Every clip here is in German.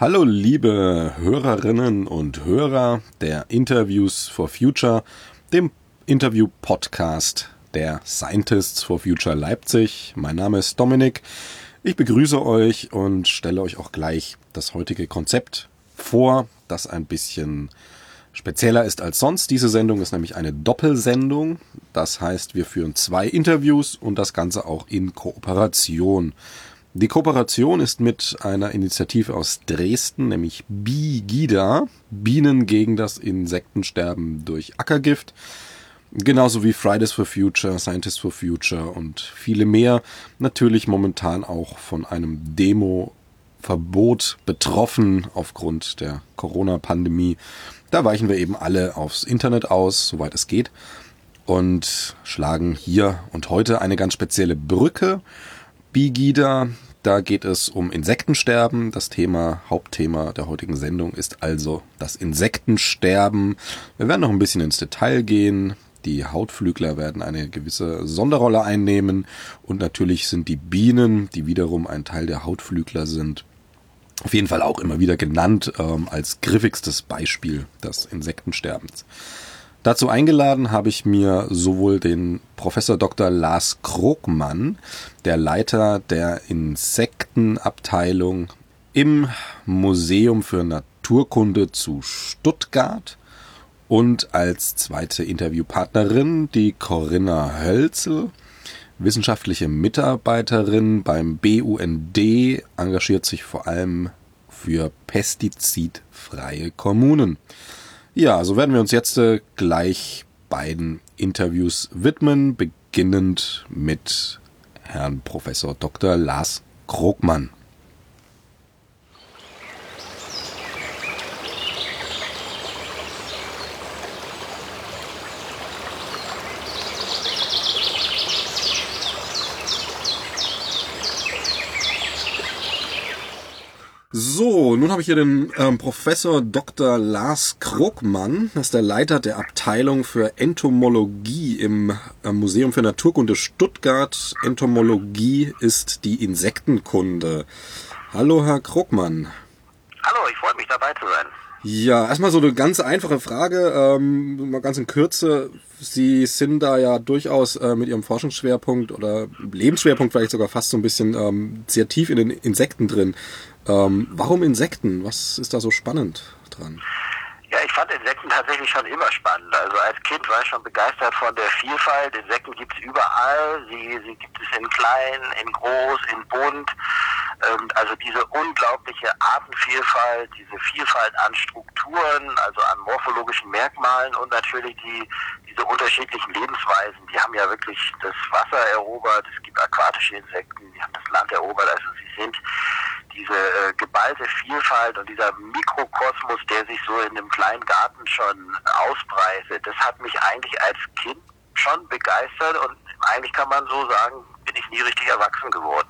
Hallo liebe Hörerinnen und Hörer der Interviews for Future, dem Interview-Podcast der Scientists for Future Leipzig. Mein Name ist Dominik, ich begrüße euch und stelle euch auch gleich das heutige Konzept vor, das ein bisschen spezieller ist als sonst. Diese Sendung ist nämlich eine Doppelsendung, das heißt, wir führen zwei Interviews und das Ganze auch in Kooperation. Die Kooperation ist mit einer Initiative aus Dresden, nämlich BeeGida, Bienen gegen das Insektensterben durch Ackergift, genauso wie Fridays for Future, Scientists for Future und viele mehr, natürlich momentan auch von einem Demo-Verbot betroffen aufgrund der Corona-Pandemie. Da weichen wir eben alle aufs Internet aus, soweit es geht, und schlagen hier und heute eine ganz spezielle Brücke. BeeGida, da geht es um Insektensterben. Das Hauptthema der heutigen Sendung ist also das Insektensterben. Wir werden noch ein bisschen ins Detail gehen. Die Hautflügler werden eine gewisse Sonderrolle einnehmen. Und natürlich sind die Bienen, die wiederum ein Teil der Hautflügler sind, auf jeden Fall auch immer wieder genannt als griffigstes Beispiel des Insektensterbens. Dazu eingeladen habe ich mir sowohl den Prof. Dr. Lars Krogmann, der Leiter der Insektenabteilung im Museum für Naturkunde zu Stuttgart, und als zweite Interviewpartnerin die Corinna Hölzel, wissenschaftliche Mitarbeiterin beim BUND, engagiert sich vor allem für pestizidfreie Kommunen. Ja, so werden wir uns jetzt gleich beiden Interviews widmen, beginnend mit Herrn Professor Dr. Lars Krogmann. So, nun habe ich hier den Professor Dr. Lars Krogmann, das ist der Leiter der Abteilung für Entomologie im Museum für Naturkunde Stuttgart. Entomologie ist die Insektenkunde. Hallo, Herr Krogmann. Hallo, ich freue mich, dabei zu sein. Ja, erstmal so eine ganz einfache Frage, mal ganz in Kürze. Sie sind da ja durchaus mit Ihrem Forschungsschwerpunkt oder Lebensschwerpunkt vielleicht sogar fast so ein bisschen sehr tief in den Insekten drin. Warum Insekten? Was ist da so spannend dran? Ja, ich fand Insekten tatsächlich schon immer spannend. Also als Kind war ich schon begeistert von der Vielfalt. Insekten gibt es überall. Sie gibt es in klein, in groß, in bunt. Also diese unglaubliche Artenvielfalt, diese Vielfalt an Strukturen, also an morphologischen Merkmalen und natürlich diese unterschiedlichen Lebensweisen. Die haben ja wirklich das Wasser erobert. Es gibt aquatische Insekten, die haben das Land erobert. Also sie sind diese geballte Vielfalt und dieser Mikrokosmos, der sich so in einem kleinen Garten schon ausbreitet, das hat mich eigentlich als Kind schon begeistert und eigentlich kann man so sagen, bin ich nie richtig erwachsen geworden.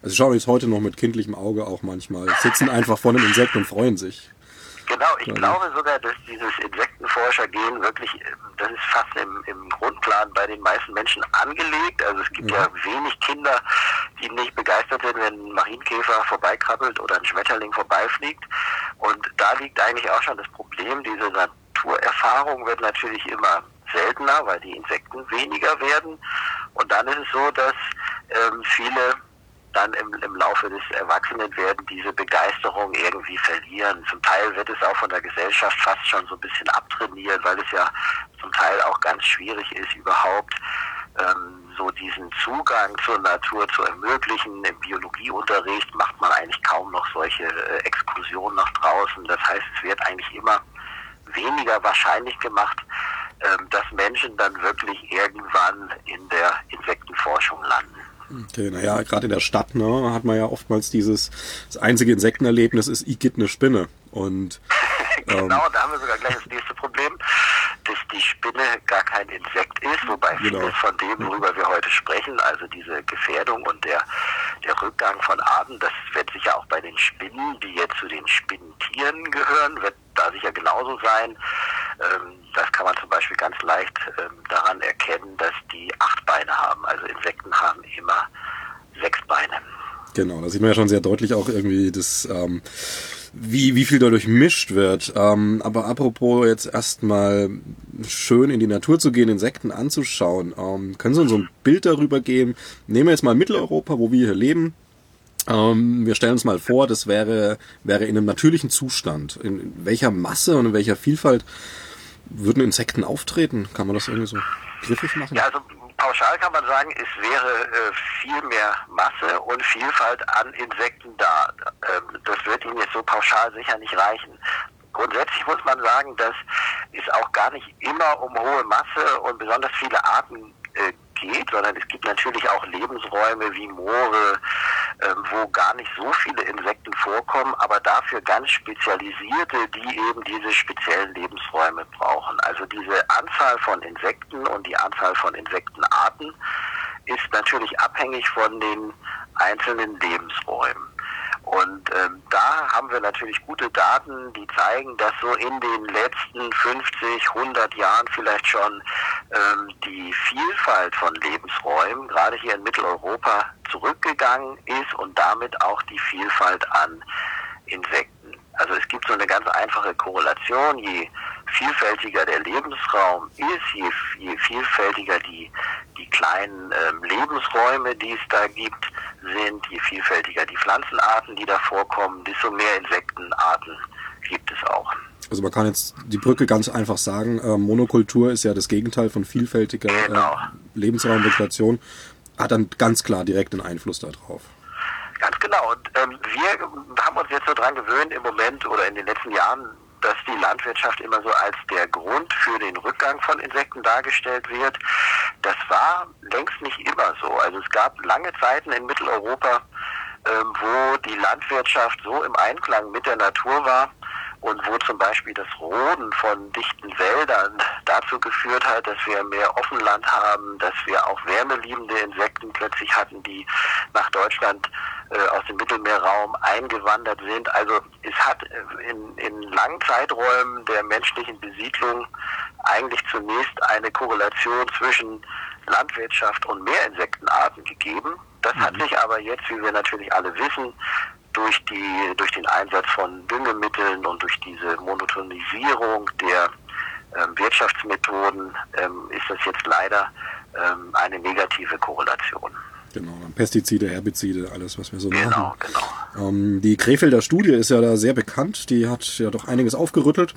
Also schaue ich es heute noch mit kindlichem Auge auch manchmal, sitzen einfach vor einem Insekt und freuen sich. Genau, ich glaube sogar, dass dieses Insektenforschergehen wirklich, das ist fast im Grundplan bei den meisten Menschen angelegt. Also es gibt ja wenig Kinder, die nicht begeistert werden, wenn ein Marienkäfer vorbeikrabbelt oder ein Schmetterling vorbeifliegt. Und da liegt eigentlich auch schon das Problem, diese Naturerfahrung wird natürlich immer seltener, weil die Insekten weniger werden. Und dann ist es so, dass viele dann im Laufe des Erwachsenenwerdens diese Begeisterung irgendwie verlieren. Zum Teil wird es auch von der Gesellschaft fast schon so ein bisschen abtrainiert, weil es ja zum Teil auch ganz schwierig ist, überhaupt so diesen Zugang zur Natur zu ermöglichen. Im Biologieunterricht macht man eigentlich kaum noch solche Exkursionen nach draußen. Das heißt, es wird eigentlich immer weniger wahrscheinlich gemacht, dass Menschen dann wirklich irgendwann in der Insektenforschung landen. Okay, naja, gerade in der Stadt, ne, hat man ja oftmals das einzige Insektenerlebnis ist, igitt, eine Spinne. Und genau, da haben wir sogar gleich das nächste Problem, dass die Spinne gar kein Insekt ist, wobei vieles von dem, worüber wir heute sprechen, also diese Gefährdung und der Rückgang von Arten, das wird sicher auch bei den Spinnen, die jetzt zu den Spinnentieren gehören, wird da sicher genauso sein. Das kann man zum Beispiel ganz leicht daran erkennen, dass die 8 Beine haben. Also Insekten haben immer 6 Beine. Genau, da sieht man ja schon sehr deutlich auch irgendwie das, wie viel dadurch mischt wird. Aber apropos jetzt erstmal schön in die Natur zu gehen, Insekten anzuschauen. Können Sie uns so ein Bild darüber geben? Nehmen wir jetzt mal Mitteleuropa, wo wir hier leben. Wir stellen uns mal vor, das wäre in einem natürlichen Zustand. In welcher Masse und in welcher Vielfalt würden Insekten auftreten? Kann man das irgendwie so griffig machen? Ja, also pauschal kann man sagen, es wäre viel mehr Masse und Vielfalt an Insekten da. Das wird Ihnen jetzt so pauschal sicher nicht reichen. Grundsätzlich muss man sagen, dass es auch gar nicht immer um hohe Masse und besonders viele Arten geht, sondern es gibt natürlich auch Lebensräume wie Moore, wo gar nicht so viele Insekten vorkommen, aber dafür ganz spezialisierte, die eben diese speziellen Lebensräume brauchen. Also diese Anzahl von Insekten und die Anzahl von Insektenarten ist natürlich abhängig von den einzelnen Lebensräumen. Und da haben wir natürlich gute Daten, die zeigen, dass so in den letzten 50, 100 Jahren vielleicht schon die Vielfalt von Lebensräumen, gerade hier in Mitteleuropa, zurückgegangen ist und damit auch die Vielfalt an Insekten. Also es gibt so eine ganz einfache Korrelation, je vielfältiger der Lebensraum ist, je vielfältiger die kleinen Lebensräume, die es da gibt, sind, je vielfältiger die Pflanzenarten, die da vorkommen, desto mehr Insektenarten gibt es auch. Also man kann jetzt die Brücke ganz einfach sagen, Monokultur ist ja das Gegenteil von vielfältiger Lebensraumvegetation, hat dann ganz klar direkt einen Einfluss darauf. Ganz genau. Und wir haben uns jetzt so dran gewöhnt im Moment oder in den letzten Jahren, dass die Landwirtschaft immer so als der Grund für den Rückgang von Insekten dargestellt wird. Das war längst nicht immer so. Also es gab lange Zeiten in Mitteleuropa, wo die Landwirtschaft so im Einklang mit der Natur war und wo zum Beispiel das Roden von dichten Wäldern dazu geführt hat, dass wir mehr Offenland haben, dass wir auch wärmeliebende Insekten plötzlich hatten, die nach Deutschland aus dem Mittelmeerraum eingewandert sind. Also es hat in langen Zeiträumen der menschlichen Besiedlung eigentlich zunächst eine Korrelation zwischen Landwirtschaft und Mehrinsektenarten gegeben. Das hat sich aber jetzt, wie wir natürlich alle wissen, durch den Einsatz von Düngemitteln und durch diese Monotonisierung der Wirtschaftsmethoden ist das jetzt leider eine negative Korrelation. Genau, dann Pestizide, Herbizide, alles, was wir so machen. Genau. Die Krefelder Studie ist ja da sehr bekannt, die hat ja doch einiges aufgerüttelt.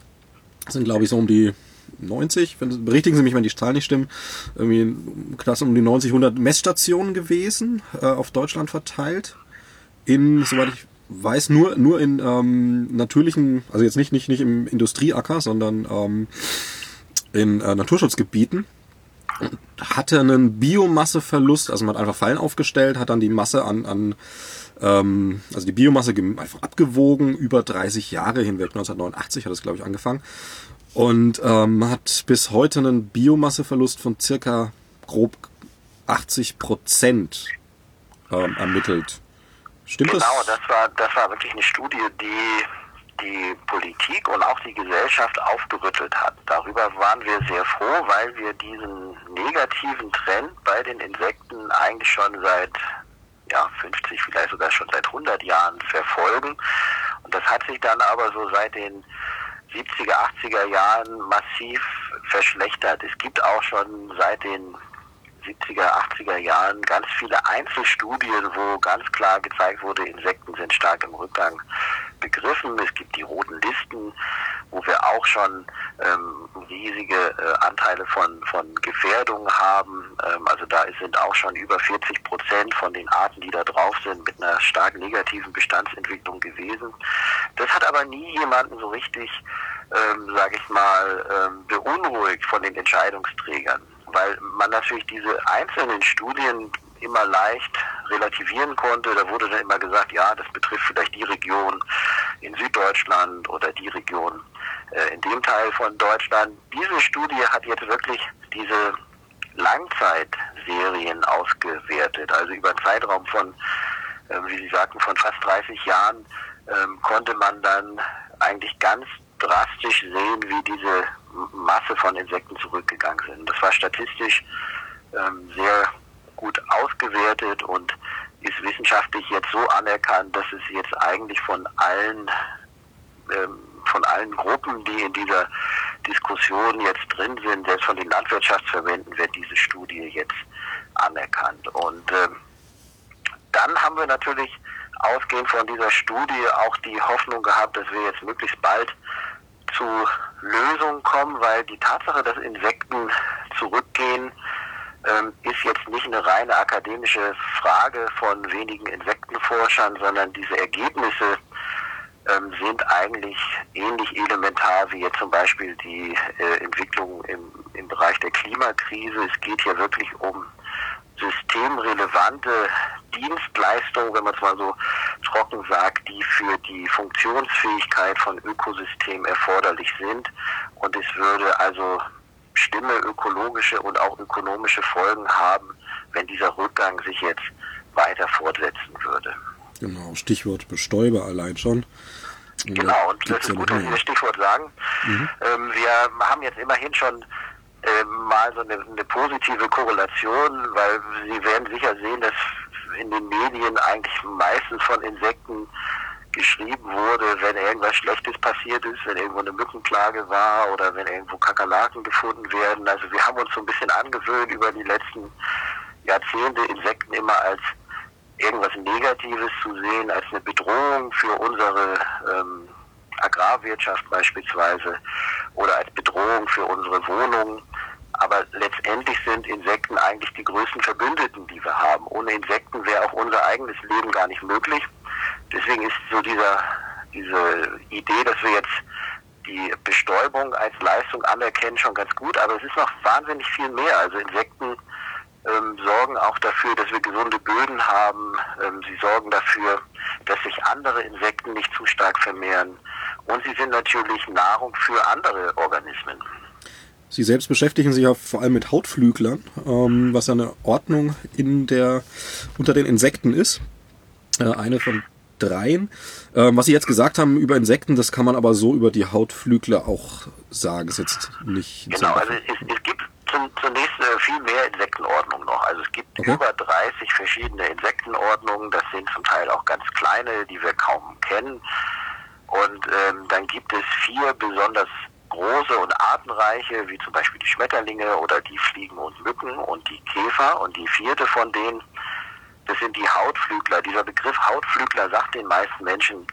Das sind, glaube ich, so um die 90, berichtigen Sie mich, wenn die Zahlen nicht stimmen, irgendwie knapp um die 90, 100 Messstationen gewesen, auf Deutschland verteilt. Soweit ich weiß, nur in natürlichen, also jetzt nicht im Industrieacker, sondern in Naturschutzgebieten, hatte einen Biomasseverlust, also man hat einfach Fallen aufgestellt, hat dann die Masse also die Biomasse einfach abgewogen, über 30 Jahre hinweg, 1989 hat das, glaube ich, angefangen, und hat bis heute einen Biomasseverlust von circa grob 80% ermittelt. Stimmt das? Genau, das war wirklich eine Studie, die Politik und auch die Gesellschaft aufgerüttelt hat. Darüber waren wir sehr froh, weil wir diesen negativen Trend bei den Insekten eigentlich schon seit 50, vielleicht sogar schon seit 100 Jahren verfolgen. Und das hat sich dann aber so seit den 70er, 80er Jahren massiv verschlechtert. Es gibt auch schon seit den 70er, 80er Jahren ganz viele Einzelstudien, wo ganz klar gezeigt wurde, Insekten sind stark im Rückgang begriffen. Es gibt die roten Listen, wo wir auch schon riesige Anteile von Gefährdungen haben. Also da sind auch schon über 40% von den Arten, die da drauf sind, mit einer stark negativen Bestandsentwicklung gewesen. Das hat aber nie jemanden so richtig, beunruhigt von den Entscheidungsträgern, weil man natürlich diese einzelnen Studien immer leicht relativieren konnte. Da wurde dann immer gesagt, ja, das betrifft vielleicht die Region in Süddeutschland oder die Region in dem Teil von Deutschland. Diese Studie hat jetzt wirklich diese Langzeitserien ausgewertet. Also über einen Zeitraum von, wie Sie sagten, von fast 30 Jahren konnte man dann eigentlich ganz drastisch sehen, wie diese Masse von Insekten zurückgegangen sind. Das war statistisch sehr gut ausgewertet und ist wissenschaftlich jetzt so anerkannt, dass es jetzt eigentlich von allen Gruppen, die in dieser Diskussion jetzt drin sind, selbst von den Landwirtschaftsverbänden, wird diese Studie jetzt anerkannt. Und dann haben wir natürlich ausgehend von dieser Studie auch die Hoffnung gehabt, dass wir jetzt möglichst bald zu Lösungen kommen, weil die Tatsache, dass Insekten zurückgehen, ist jetzt nicht eine reine akademische Frage von wenigen Insektenforschern, sondern diese Ergebnisse sind eigentlich ähnlich elementar wie jetzt zum Beispiel die Entwicklung im Bereich der Klimakrise. Es geht hier wirklich um systemrelevante Dienstleistungen, wenn man es mal so trocken sagt, die für die Funktionsfähigkeit von Ökosystemen erforderlich sind. Und es würde also schlimme ökologische und auch ökonomische Folgen haben, wenn dieser Rückgang sich jetzt weiter fortsetzen würde. Genau, Stichwort Bestäuber allein schon. Genau, und das ist gut, dass Sie das Stichwort sagen. Mhm. Wir haben jetzt immerhin schon mal so eine positive Korrelation, weil Sie werden sicher sehen, dass in den Medien eigentlich meistens von Insekten geschrieben wurde, wenn irgendwas Schlechtes passiert ist, wenn irgendwo eine Mückenplage war oder wenn irgendwo Kakerlaken gefunden werden. Also wir haben uns so ein bisschen angewöhnt, über die letzten Jahrzehnte Insekten immer als irgendwas Negatives zu sehen, als eine Bedrohung für unsere Agrarwirtschaft beispielsweise oder als Bedrohung für unsere Wohnungen. Aber letztendlich sind Insekten eigentlich die größten Verbündeten, die wir haben. Ohne Insekten wäre auch unser eigenes Leben gar nicht möglich. Deswegen ist so diese Idee, dass wir jetzt die Bestäubung als Leistung anerkennen, schon ganz gut. Aber es ist noch wahnsinnig viel mehr. Also Insekten sorgen auch dafür, dass wir gesunde Böden haben. Sie sorgen dafür, dass sich andere Insekten nicht zu stark vermehren. Und sie sind natürlich Nahrung für andere Organismen. Sie selbst beschäftigen sich ja vor allem mit Hautflüglern, was ja eine Ordnung unter den Insekten ist. Eine von dreien. Was Sie jetzt gesagt haben über Insekten, das kann man aber so über die Hautflügler auch sagen. Ist jetzt nicht genau, also es gibt zunächst viel mehr Insektenordnungen noch. Also es gibt über 30 verschiedene Insektenordnungen. Das sind zum Teil auch ganz kleine, die wir kaum kennen. Und dann gibt es 4 besonders große und artenreiche, wie zum Beispiel die Schmetterlinge oder die Fliegen und Mücken und die Käfer. Und die 4. von denen, das sind die Hautflügler. Dieser Begriff Hautflügler sagt den meisten Menschen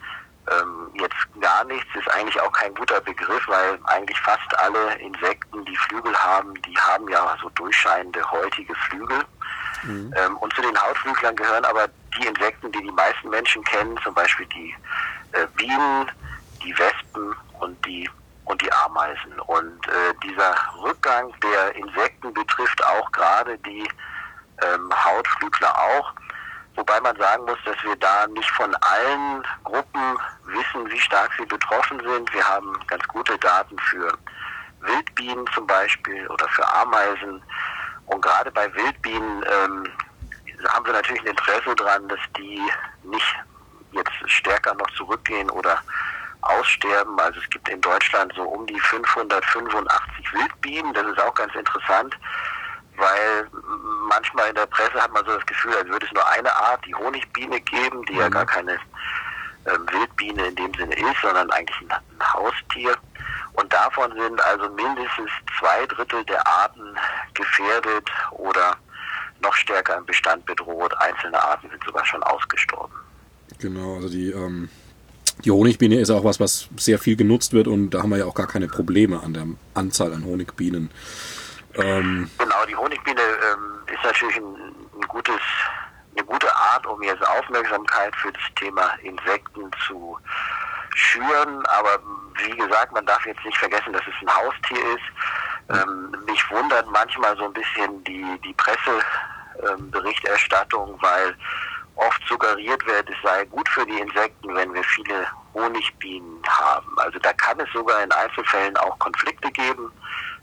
jetzt gar nichts, ist eigentlich auch kein guter Begriff, weil eigentlich fast alle Insekten, die Flügel haben, die haben ja so durchscheinende, häutige Flügel. Mhm. Und zu den Hautflüglern gehören aber die Insekten, die die meisten Menschen kennen, zum Beispiel die Bienen, die Wespen und die Ameisen. Und dieser Rückgang der Insekten betrifft auch gerade die Hautflügler auch. Wobei man sagen muss, dass wir da nicht von allen Gruppen wissen, wie stark sie betroffen sind. Wir haben ganz gute Daten für Wildbienen zum Beispiel oder für Ameisen. Und gerade bei Wildbienen haben wir natürlich ein Interesse daran, dass die nicht jetzt stärker noch zurückgehen oder aussterben. Also es gibt in Deutschland so um die 585 Wildbienen. Das ist auch ganz interessant, weil manchmal in der Presse hat man so das Gefühl, als würde es nur eine Art, die Honigbiene, geben, die ja gar keine Wildbiene in dem Sinne ist, sondern eigentlich ein Haustier. Und davon sind also mindestens 2/3 der Arten gefährdet oder noch stärker im Bestand bedroht. Einzelne Arten sind sogar schon ausgestorben. Genau, also die Honigbiene ist auch was sehr viel genutzt wird und da haben wir ja auch gar keine Probleme an der Anzahl an Honigbienen. Genau, die Honigbiene ist natürlich eine gute Art, um jetzt Aufmerksamkeit für das Thema Insekten zu schüren. Aber wie gesagt, man darf jetzt nicht vergessen, dass es ein Haustier ist. Mich wundert manchmal so ein bisschen die Presseberichterstattung, weil oft suggeriert wird, es sei gut für die Insekten, wenn wir viele Honigbienen haben. Also da kann es sogar in Einzelfällen auch Konflikte geben.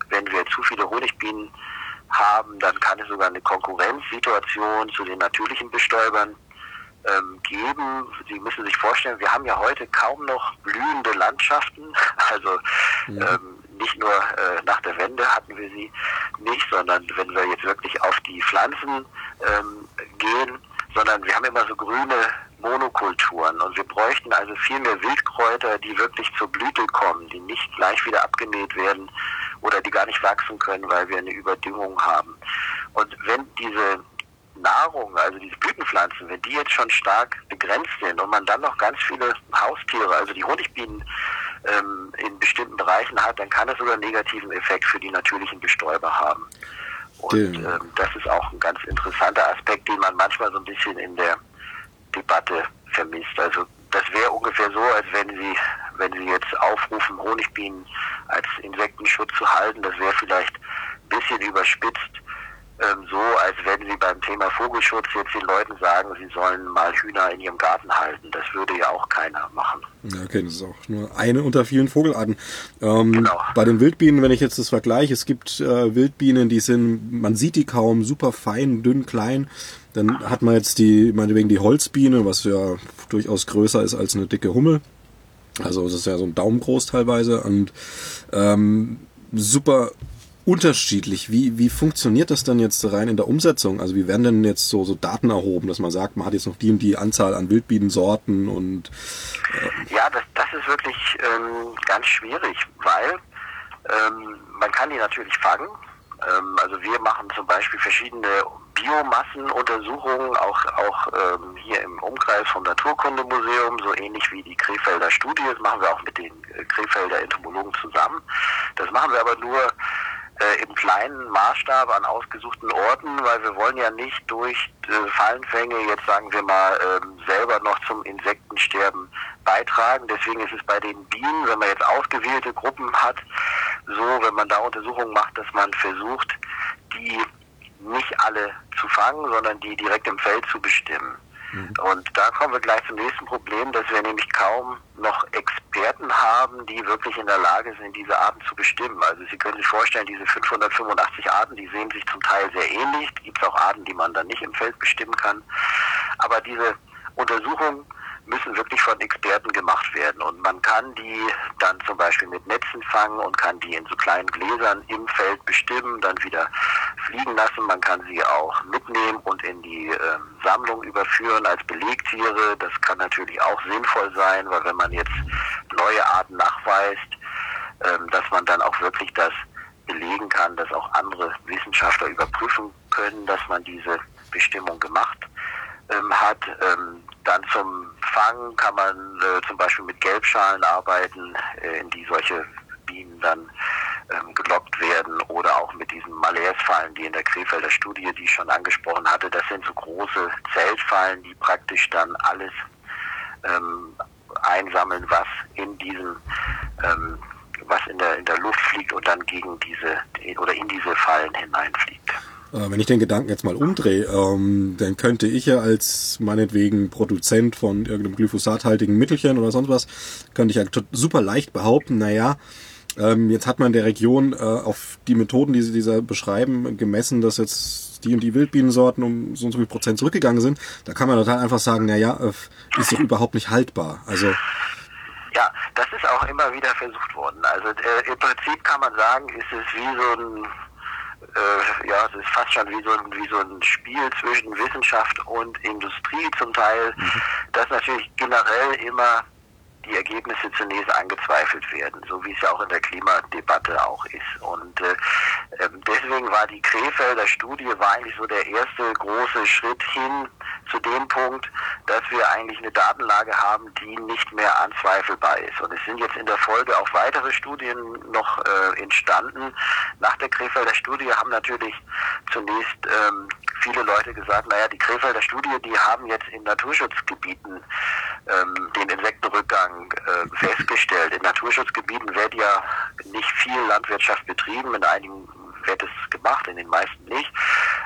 Wenn wir zu viele Honigbienen haben, dann kann es sogar eine Konkurrenzsituation zu den natürlichen Bestäubern geben. Sie müssen sich vorstellen, wir haben ja heute kaum noch blühende Landschaften. Also nicht nur nach der Wende hatten wir sie nicht, sondern wenn wir jetzt wirklich auf die Pflanzen gehen, sondern wir haben immer so grüne Monokulturen und wir bräuchten also viel mehr Wildkräuter, die wirklich zur Blüte kommen, die nicht gleich wieder abgemäht werden oder die gar nicht wachsen können, weil wir eine Überdüngung haben. Und wenn diese Nahrung, also diese Blütenpflanzen, wenn die jetzt schon stark begrenzt sind und man dann noch ganz viele Haustiere, also die Honigbienen in bestimmten Bereichen hat, dann kann das sogar einen negativen Effekt für die natürlichen Bestäuber haben. Und das ist auch ein ganz interessanter Aspekt, den man manchmal so ein bisschen in der Debatte vermisst. Also das wäre ungefähr so, als wenn Sie jetzt aufrufen, Honigbienen als Insektenschutz zu halten, das wäre vielleicht ein bisschen überspitzt. So, als wenn Sie beim Thema Vogelschutz jetzt den Leuten sagen, sie sollen mal Hühner in ihrem Garten halten. Das würde ja auch keiner machen. Ja, okay, das ist auch nur eine unter vielen Vogelarten. Genau. Bei den Wildbienen, wenn ich jetzt das vergleiche, es gibt Wildbienen, die sind, man sieht die kaum, super fein, dünn, klein. Dann hat man jetzt meinetwegen die Holzbiene, was ja durchaus größer ist als eine dicke Hummel. Also das ist ja so ein Daumen groß teilweise und super unterschiedlich. Wie funktioniert das denn jetzt rein in der Umsetzung? Also wie werden denn jetzt so Daten erhoben, dass man sagt, man hat jetzt noch die und die Anzahl an Wildbienensorten und... Ja, das ist wirklich ganz schwierig, weil man kann die natürlich fangen. Also wir machen zum Beispiel verschiedene Biomassenuntersuchungen, auch hier im Umkreis vom Naturkundemuseum, so ähnlich wie die Krefelder Studie. Das machen wir auch mit den Krefelder Entomologen zusammen. Das machen wir aber nur im kleinen Maßstab an ausgesuchten Orten, weil wir wollen ja nicht durch Fallenfänge jetzt, sagen wir mal, selber noch zum Insektensterben beitragen. Deswegen ist es bei den Bienen, wenn man jetzt ausgewählte Gruppen hat, so, wenn man da Untersuchungen macht, dass man versucht, die nicht alle zu fangen, sondern die direkt im Feld zu bestimmen. Und da kommen wir gleich zum nächsten Problem, dass wir nämlich kaum noch Experten haben, die wirklich in der Lage sind, diese Arten zu bestimmen. Also Sie können sich vorstellen, diese 585 Arten, die sehen sich zum Teil sehr ähnlich. Es gibt auch Arten, die man dann nicht im Feld bestimmen kann. Aber diese Untersuchungen müssen wirklich von Experten gemacht werden. Und man kann die dann zum Beispiel mit Netzen fangen und kann die in so kleinen Gläsern im Feld bestimmen, dann wieder fliegen lassen. Man kann sie auch mitnehmen und in die Sammlung überführen als Belegtiere. Das kann natürlich auch sinnvoll sein, weil wenn man jetzt neue Arten nachweist, dass man dann auch wirklich das belegen kann, dass auch andere Wissenschaftler überprüfen können, dass man diese Bestimmung gemacht hat. Dann zum Fangen kann man zum Beispiel mit Gelbschalen arbeiten, in die solche Bienen dann gelockt werden, oder auch mit diesen Malaise-Fallen, die in der Krefelder Studie, die ich schon angesprochen hatte, das sind so große Zeltfallen, die praktisch dann alles einsammeln, was in diesem was in der Luft fliegt und dann gegen diese oder in diese Fallen hineinfliegt. Wenn ich den Gedanken jetzt mal umdrehe, dann könnte ich ja als meinetwegen Produzent von irgendeinem glyphosathaltigen Mittelchen oder sonst was, könnte ich ja super leicht behaupten, naja, jetzt hat man in der Region auf die Methoden, die sie dieser beschreiben, gemessen, dass jetzt die und die Wildbienensorten um so und so viel Prozent zurückgegangen sind. Da kann man total einfach sagen, naja, ist doch überhaupt nicht haltbar. Also ja, das ist auch immer wieder versucht worden. Also im Prinzip kann man sagen, ist es wie so ein ja, es ist fast schon wie so ein Spiel zwischen Wissenschaft und Industrie zum Teil, dass natürlich generell immer die Ergebnisse zunächst angezweifelt werden, so wie es ja auch in der Klimadebatte auch ist. Und deswegen war die Krefelder Studie eigentlich so der erste große Schritt hin zu dem Punkt, dass wir eigentlich eine Datenlage haben, die nicht mehr anzweifelbar ist. Und es sind jetzt in der Folge auch weitere Studien noch entstanden. Nach der Krefelder Studie haben natürlich zunächst viele Leute gesagt, naja, die Krefelder Studie, die haben jetzt in Naturschutzgebieten den Insektenrückgang festgestellt. In Naturschutzgebieten wird ja nicht viel Landwirtschaft betrieben, in einigen wird es gemacht, in den meisten nicht.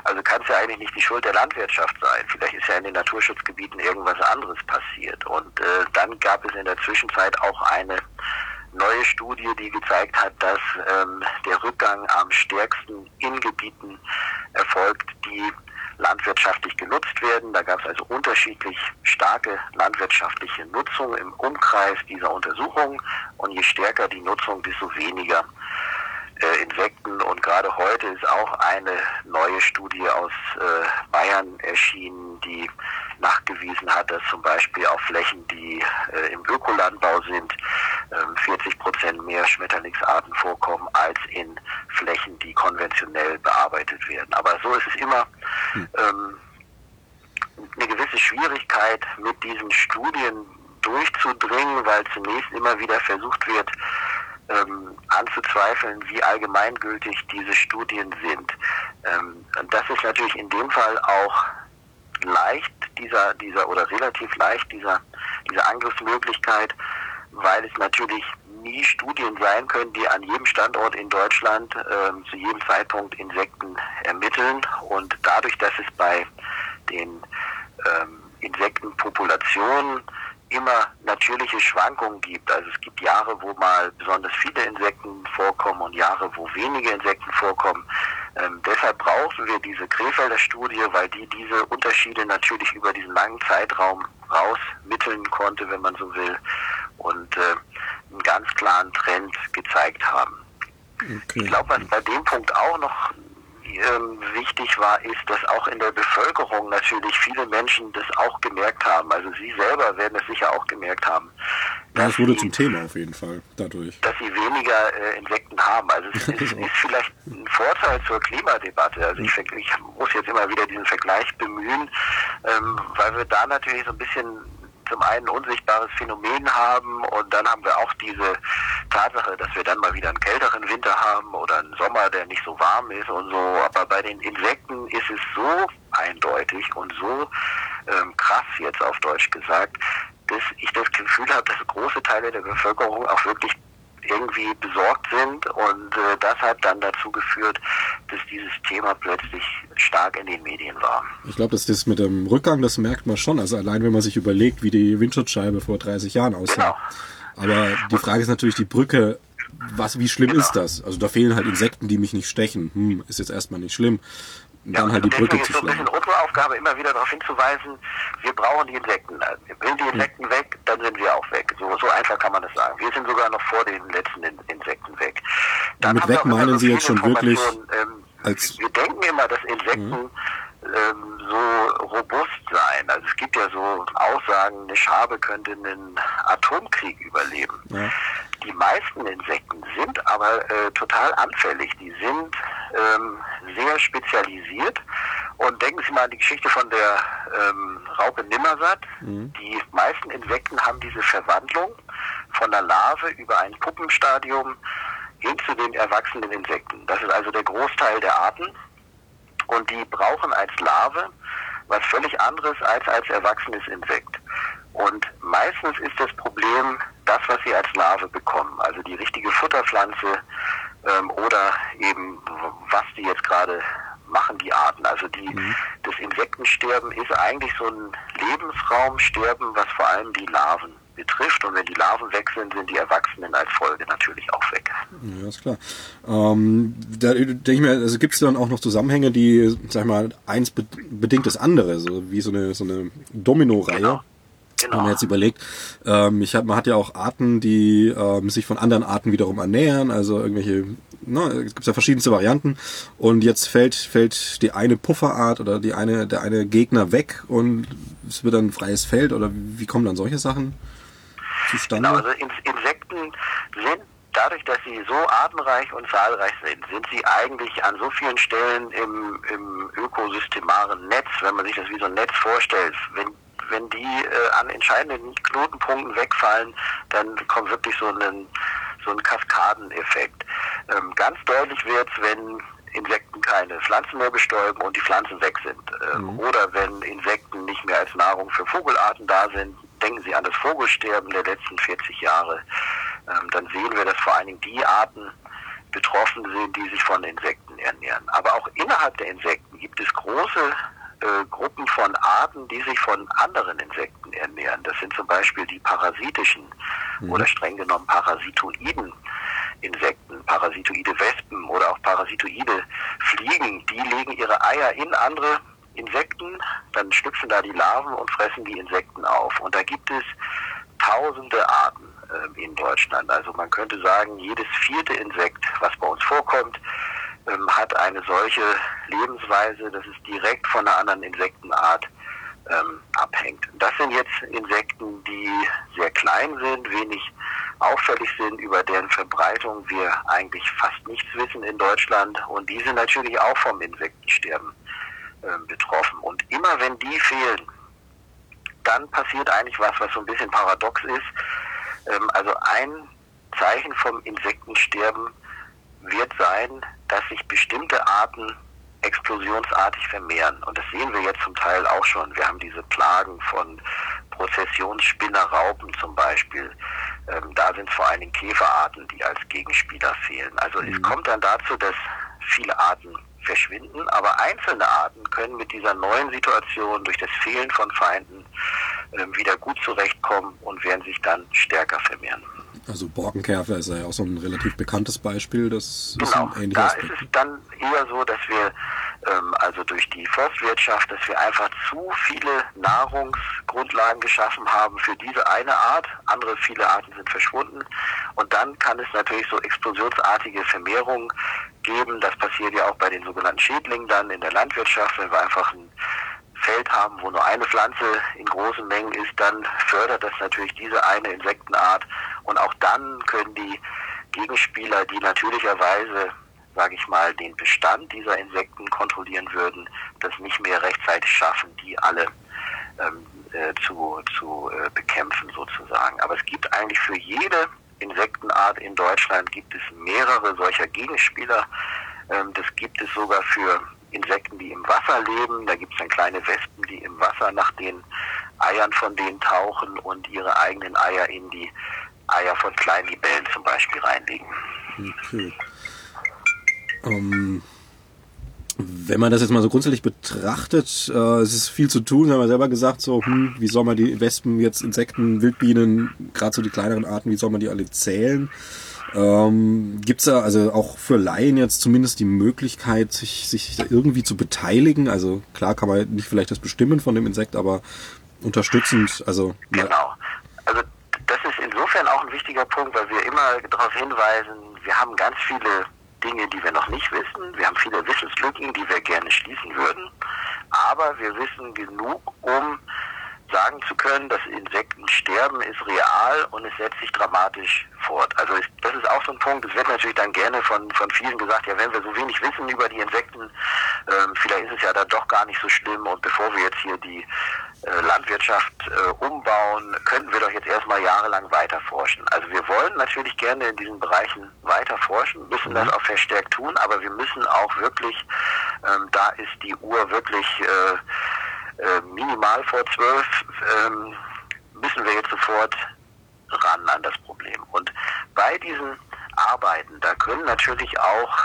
Also kann es ja eigentlich nicht die Schuld der Landwirtschaft sein. Vielleicht ist ja in den Naturschutzgebieten irgendwas anderes passiert. Und dann gab es in der Zwischenzeit auch eine neue Studie, die gezeigt hat, dass der Rückgang am stärksten in Gebieten erfolgt, die landwirtschaftlich genutzt werden. Da gab es also unterschiedlich starke landwirtschaftliche Nutzung im Umkreis dieser Untersuchung. Und je stärker die Nutzung, desto weniger Insekten. Und gerade heute ist auch eine neue Studie aus Bayern erschienen, die nachgewiesen hat, dass zum Beispiel auf Flächen, die im Ökolandbau sind, 40% mehr Schmetterlingsarten vorkommen als in Flächen, die konventionell bearbeitet werden. Aber so ist es immer eine gewisse Schwierigkeit, mit diesen Studien durchzudringen, weil zunächst immer wieder versucht wird, anzuzweifeln, wie allgemeingültig diese Studien sind. Das ist natürlich in dem Fall auch leicht, relativ leicht, diese Angriffsmöglichkeit, weil es natürlich nie Studien sein können, die an jedem Standort in Deutschland zu jedem Zeitpunkt Insekten ermitteln. Und dadurch, dass es bei den Insektenpopulationen immer natürliche Schwankungen gibt. Also es gibt Jahre, wo mal besonders viele Insekten vorkommen und Jahre, wo wenige Insekten vorkommen. Deshalb brauchen wir diese Krefelder Studie, weil die diese Unterschiede natürlich über diesen langen Zeitraum rausmitteln konnte, wenn man so will, und einen ganz klaren Trend gezeigt haben. Okay. Ich glaube, was bei dem Punkt auch noch wichtig war, ist, dass auch in der Bevölkerung natürlich viele Menschen das auch gemerkt haben. Also sie selber werden es sicher auch gemerkt haben. Ja, es wurde zum Thema auf jeden Fall dadurch. Dass sie weniger Insekten haben. Also es ist vielleicht ein Vorteil zur Klimadebatte. Also ich muss jetzt immer wieder diesen Vergleich bemühen, weil wir da natürlich so ein bisschen zum einen ein unsichtbares Phänomen haben, und dann haben wir auch diese Tatsache, dass wir dann mal wieder einen kälteren Winter haben oder einen Sommer, der nicht so warm ist und so. Aber bei den Insekten ist es so eindeutig und so krass, jetzt auf Deutsch gesagt, dass ich das Gefühl habe, dass große Teile der Bevölkerung auch wirklich irgendwie besorgt sind, und das hat dann dazu geführt, dass dieses Thema plötzlich stark in den Medien war. Ich glaube, dass das mit dem Rückgang, das merkt man schon, also allein wenn man sich überlegt, wie die Windschutzscheibe vor 30 Jahren aussah. Genau. Aber die Frage ist natürlich die Brücke, wie schlimm ist das? Also da fehlen halt Insekten, die mich nicht stechen, ist jetzt erstmal nicht schlimm. Ja, dann halt die Brücke zu schlagen. Das ist so ein bisschen unsere Aufgabe, immer wieder darauf hinzuweisen, wir brauchen die Insekten. Wenn die Insekten weg, dann sind wir auch weg. So einfach kann man das sagen. Wir sind sogar noch vor den letzten Insekten weg. Damit weg meinen Sie jetzt schon wirklich... wir denken immer, dass Insekten so robust seien. Also es gibt ja so Aussagen, eine Schabe könnte einen Atomkrieg überleben. Ja. Die meisten Insekten sind aber total anfällig. Die sind sehr spezialisiert. Und denken Sie mal an die Geschichte von der Raupe Nimmersatt. Mhm. Die meisten Insekten haben diese Verwandlung von der Larve über ein Puppenstadium hin zu den erwachsenen Insekten. Das ist also der Großteil der Arten. Und die brauchen als Larve was völlig anderes als erwachsenes Insekt. Und meistens ist das Problem das, was sie als Larve bekommen. Also die richtige Futterpflanze oder eben, was die jetzt gerade machen, die Arten. Also das Insektensterben ist eigentlich so ein Lebensraumsterben, was vor allem die Larven betrifft. Und wenn die Larven weg sind, sind die Erwachsenen als Folge natürlich auch weg. Ja, ist klar. Da denke ich mir, also gibt es dann auch noch Zusammenhänge, die, sag ich mal, eins bedingt das andere, so wie so eine Domino-Reihe. Genau. Wenn man jetzt überlegt, man hat ja auch Arten, die sich von anderen Arten wiederum ernähren, also irgendwelche, es gibt ja verschiedenste Varianten, und jetzt fällt die eine Pufferart oder der eine Gegner weg und es wird dann freies Feld, oder wie kommen dann solche Sachen zustande? Genau, also Insekten sind, dadurch, dass sie so artenreich und zahlreich sind, sind sie eigentlich an so vielen Stellen im ökosystemaren Netz, wenn man sich das wie so ein Netz vorstellt. Wenn die an entscheidenden Knotenpunkten wegfallen, dann kommt wirklich so ein Kaskadeneffekt. Ganz deutlich wird es, wenn Insekten keine Pflanzen mehr bestäuben und die Pflanzen weg sind. Oder wenn Insekten nicht mehr als Nahrung für Vogelarten da sind. Denken Sie an das Vogelsterben der letzten 40 Jahre. Dann sehen wir, dass vor allen Dingen die Arten betroffen sind, die sich von Insekten ernähren. Aber auch innerhalb der Insekten gibt es große Gruppen von Arten, die sich von anderen Insekten ernähren. Das sind zum Beispiel die parasitischen oder streng genommen parasitoiden Insekten, parasitoide Wespen oder auch parasitoide Fliegen. Die legen ihre Eier in andere Insekten, dann schlüpfen da die Larven und fressen die Insekten auf. Und da gibt es tausende Arten. in Deutschland. Also man könnte sagen, jedes vierte Insekt, was bei uns vorkommt, hat eine solche Lebensweise, dass es direkt von einer anderen Insektenart abhängt. Das sind jetzt Insekten, die sehr klein sind, wenig auffällig sind, über deren Verbreitung wir eigentlich fast nichts wissen in Deutschland. Und die sind natürlich auch vom Insektensterben betroffen. Und immer wenn die fehlen, dann passiert eigentlich was so ein bisschen paradox ist. Also ein Zeichen vom Insektensterben wird sein, dass sich bestimmte Arten explosionsartig vermehren. Und das sehen wir jetzt zum Teil auch schon. Wir haben diese Plagen von Prozessionsspinnerraupen zum Beispiel. Da sind es vor allen Dingen Käferarten, die als Gegenspieler fehlen. Also es kommt dann dazu, dass viele Arten verschwinden, aber einzelne Arten können mit dieser neuen Situation durch das Fehlen von Feinden wieder gut zurechtkommen und werden sich dann stärker vermehren. Also Borkenkäfer ist ja auch so ein relativ bekanntes Beispiel. Das genau, ist ein ähnliches Beispiel. Ist es dann eher so, dass wir also durch die Forstwirtschaft, dass wir einfach zu viele Nahrungsgrundlagen geschaffen haben für diese eine Art. Viele Arten sind verschwunden. Und dann kann es natürlich so explosionsartige Vermehrungen geben. Das passiert ja auch bei den sogenannten Schädlingen dann in der Landwirtschaft, wenn wir einfach ein Feld haben, wo nur eine Pflanze in großen Mengen ist, dann fördert das natürlich diese eine Insektenart. Und auch dann können die Gegenspieler, die natürlicherweise, sage ich mal, den Bestand dieser Insekten kontrollieren würden, das nicht mehr rechtzeitig schaffen, die alle zu bekämpfen sozusagen. Aber es gibt eigentlich für jede Insektenart in Deutschland gibt es mehrere solcher Gegenspieler. Das gibt es sogar für Insekten, die im Wasser leben. Da gibt es dann kleine Wespen, die im Wasser nach den Eiern von denen tauchen und ihre eigenen Eier in die Eier von kleinen Libellen zum Beispiel reinlegen. Okay. Wenn man das jetzt mal so grundsätzlich betrachtet, es ist viel zu tun, haben wir selber gesagt, so, wie soll man die Wespen jetzt, Insekten, Wildbienen, gerade so die kleineren Arten, wie soll man die alle zählen? Gibt es da also auch für Laien jetzt zumindest die Möglichkeit, sich da irgendwie zu beteiligen? Also klar kann man nicht vielleicht das Bestimmen von dem Insekt, aber unterstützend, also... Genau, also das ist insofern auch ein wichtiger Punkt, weil wir immer darauf hinweisen, wir haben ganz viele Dinge, die wir noch nicht wissen. Wir haben viele Wissenslücken, die wir gerne schließen würden, aber wir wissen genug, um sagen zu können, das Insektensterben ist real und es setzt sich dramatisch fort. Also das ist auch so ein Punkt, es wird natürlich dann gerne von vielen gesagt, ja, wenn wir so wenig wissen über die Insekten, vielleicht ist es ja dann doch gar nicht so schlimm und bevor wir jetzt hier die Landwirtschaft umbauen, könnten wir doch jetzt erstmal jahrelang weiter forschen. Also wir wollen natürlich gerne in diesen Bereichen weiter forschen, müssen das auch verstärkt tun, aber wir müssen auch wirklich, da ist die Uhr wirklich minimal vor 12, müssen wir jetzt sofort ran an das Problem. Und bei diesen Arbeiten, da können natürlich auch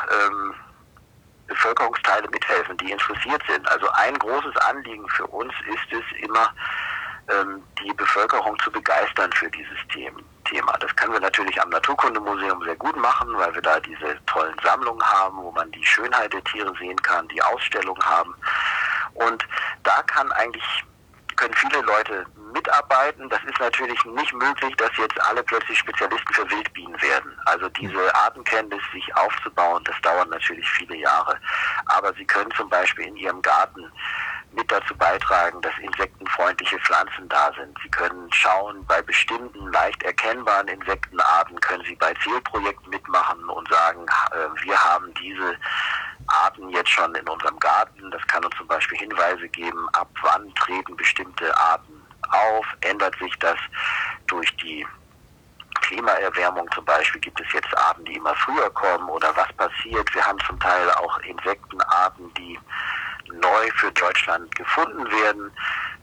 Bevölkerungsteile mithelfen, die interessiert sind. Also ein großes Anliegen für uns ist es immer, die Bevölkerung zu begeistern für dieses Thema. Das können wir natürlich am Naturkundemuseum sehr gut machen, weil wir da diese tollen Sammlungen haben, wo man die Schönheit der Tiere sehen kann, die Ausstellungen haben. Und da können viele Leute mitarbeiten. Das ist natürlich nicht möglich, dass jetzt alle plötzlich Spezialisten für Wildbienen werden. Also diese Artenkenntnis sich aufzubauen, das dauert natürlich viele Jahre. Aber sie können zum Beispiel in ihrem Garten mit dazu beitragen, dass insektenfreundliche Pflanzen da sind. Sie können schauen, bei bestimmten leicht erkennbaren Insektenarten können sie bei Zielprojekten mitmachen und sagen, wir haben diese Arten jetzt schon in unserem Garten. Das kann uns zum Beispiel Hinweise geben, ab wann treten bestimmte Arten auf, ändert sich das durch die Klimaerwärmung zum Beispiel, gibt es jetzt Arten, die immer früher kommen oder was passiert. Wir haben zum Teil auch Insektenarten, die neu für Deutschland gefunden werden,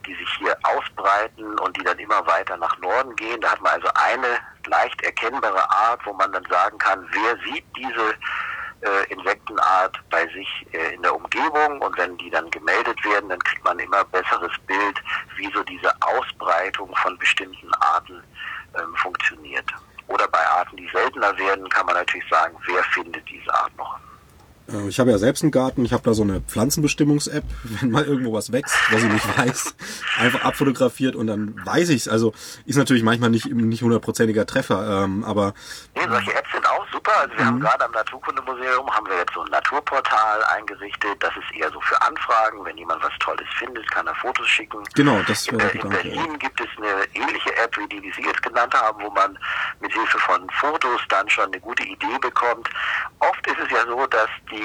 die sich hier ausbreiten und die dann immer weiter nach Norden gehen. Da hat man also eine leicht erkennbare Art, wo man dann sagen kann, wer sieht diese Insektenart bei sich in der Umgebung, und wenn die dann gemeldet werden, dann kriegt man immer besseres Bild, wie so diese Ausbreitung von bestimmten Arten funktioniert. Oder bei Arten, die seltener werden, kann man natürlich sagen, wer findet diese Art noch? Ich habe ja selbst einen Garten, ich habe da so eine Pflanzenbestimmungs-App, wenn mal irgendwo was wächst, was ich nicht weiß, einfach abfotografiert und dann weiß ich es. Also ist natürlich manchmal nicht hundertprozentiger Treffer, aber... Nee, solche Apps sind auch super. Also wir haben gerade am Naturkundemuseum, haben wir jetzt so ein Naturportal eingerichtet. Das ist eher so für Anfragen, wenn jemand was Tolles findet, kann er Fotos schicken. Genau, das wäre in Berlin gibt es eine ähnliche App, wie die, die Sie jetzt genannt haben, wo man mit Hilfe von Fotos dann schon eine gute Idee bekommt. Oft ist es ja so, dass die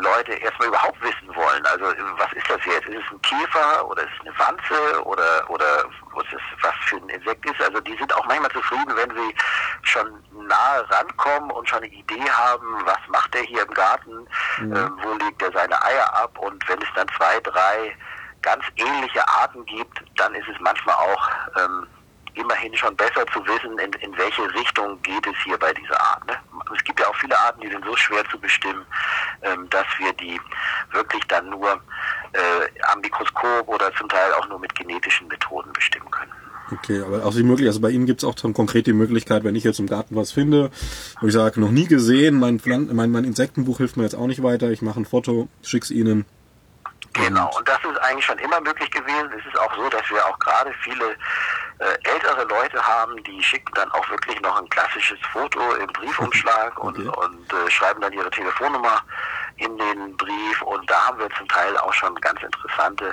Leute erstmal überhaupt wissen wollen, also was ist das jetzt? Ist es ein Käfer oder ist es eine Wanze oder was für ein Insekt ist? Also die sind auch manchmal zufrieden, wenn sie schon nahe rankommen und schon eine Idee haben, was macht der hier im Garten, wo legt er seine Eier ab, und wenn es dann 2, 3 ganz ähnliche Arten gibt, dann ist es manchmal auch immerhin schon besser zu wissen, in welche Richtung geht es hier bei dieser Art. Ne? Es gibt ja auch viele Arten, die sind so schwer zu bestimmen, dass wir die wirklich dann nur am Mikroskop oder zum Teil auch nur mit genetischen Methoden bestimmen können. Okay, aber auch die Möglichkeit, also bei Ihnen gibt es auch konkret die Möglichkeit, wenn ich jetzt im Garten was finde, wo ich sage, noch nie gesehen, mein Insektenbuch hilft mir jetzt auch nicht weiter, ich mache ein Foto, schick's Ihnen. Genau, und das ist eigentlich schon immer möglich gewesen. Es ist auch so, dass wir auch gerade viele ältere Leute haben, die schicken dann auch wirklich noch ein klassisches Foto im Briefumschlag und schreiben dann ihre Telefonnummer in den Brief. Und da haben wir zum Teil auch schon ganz interessante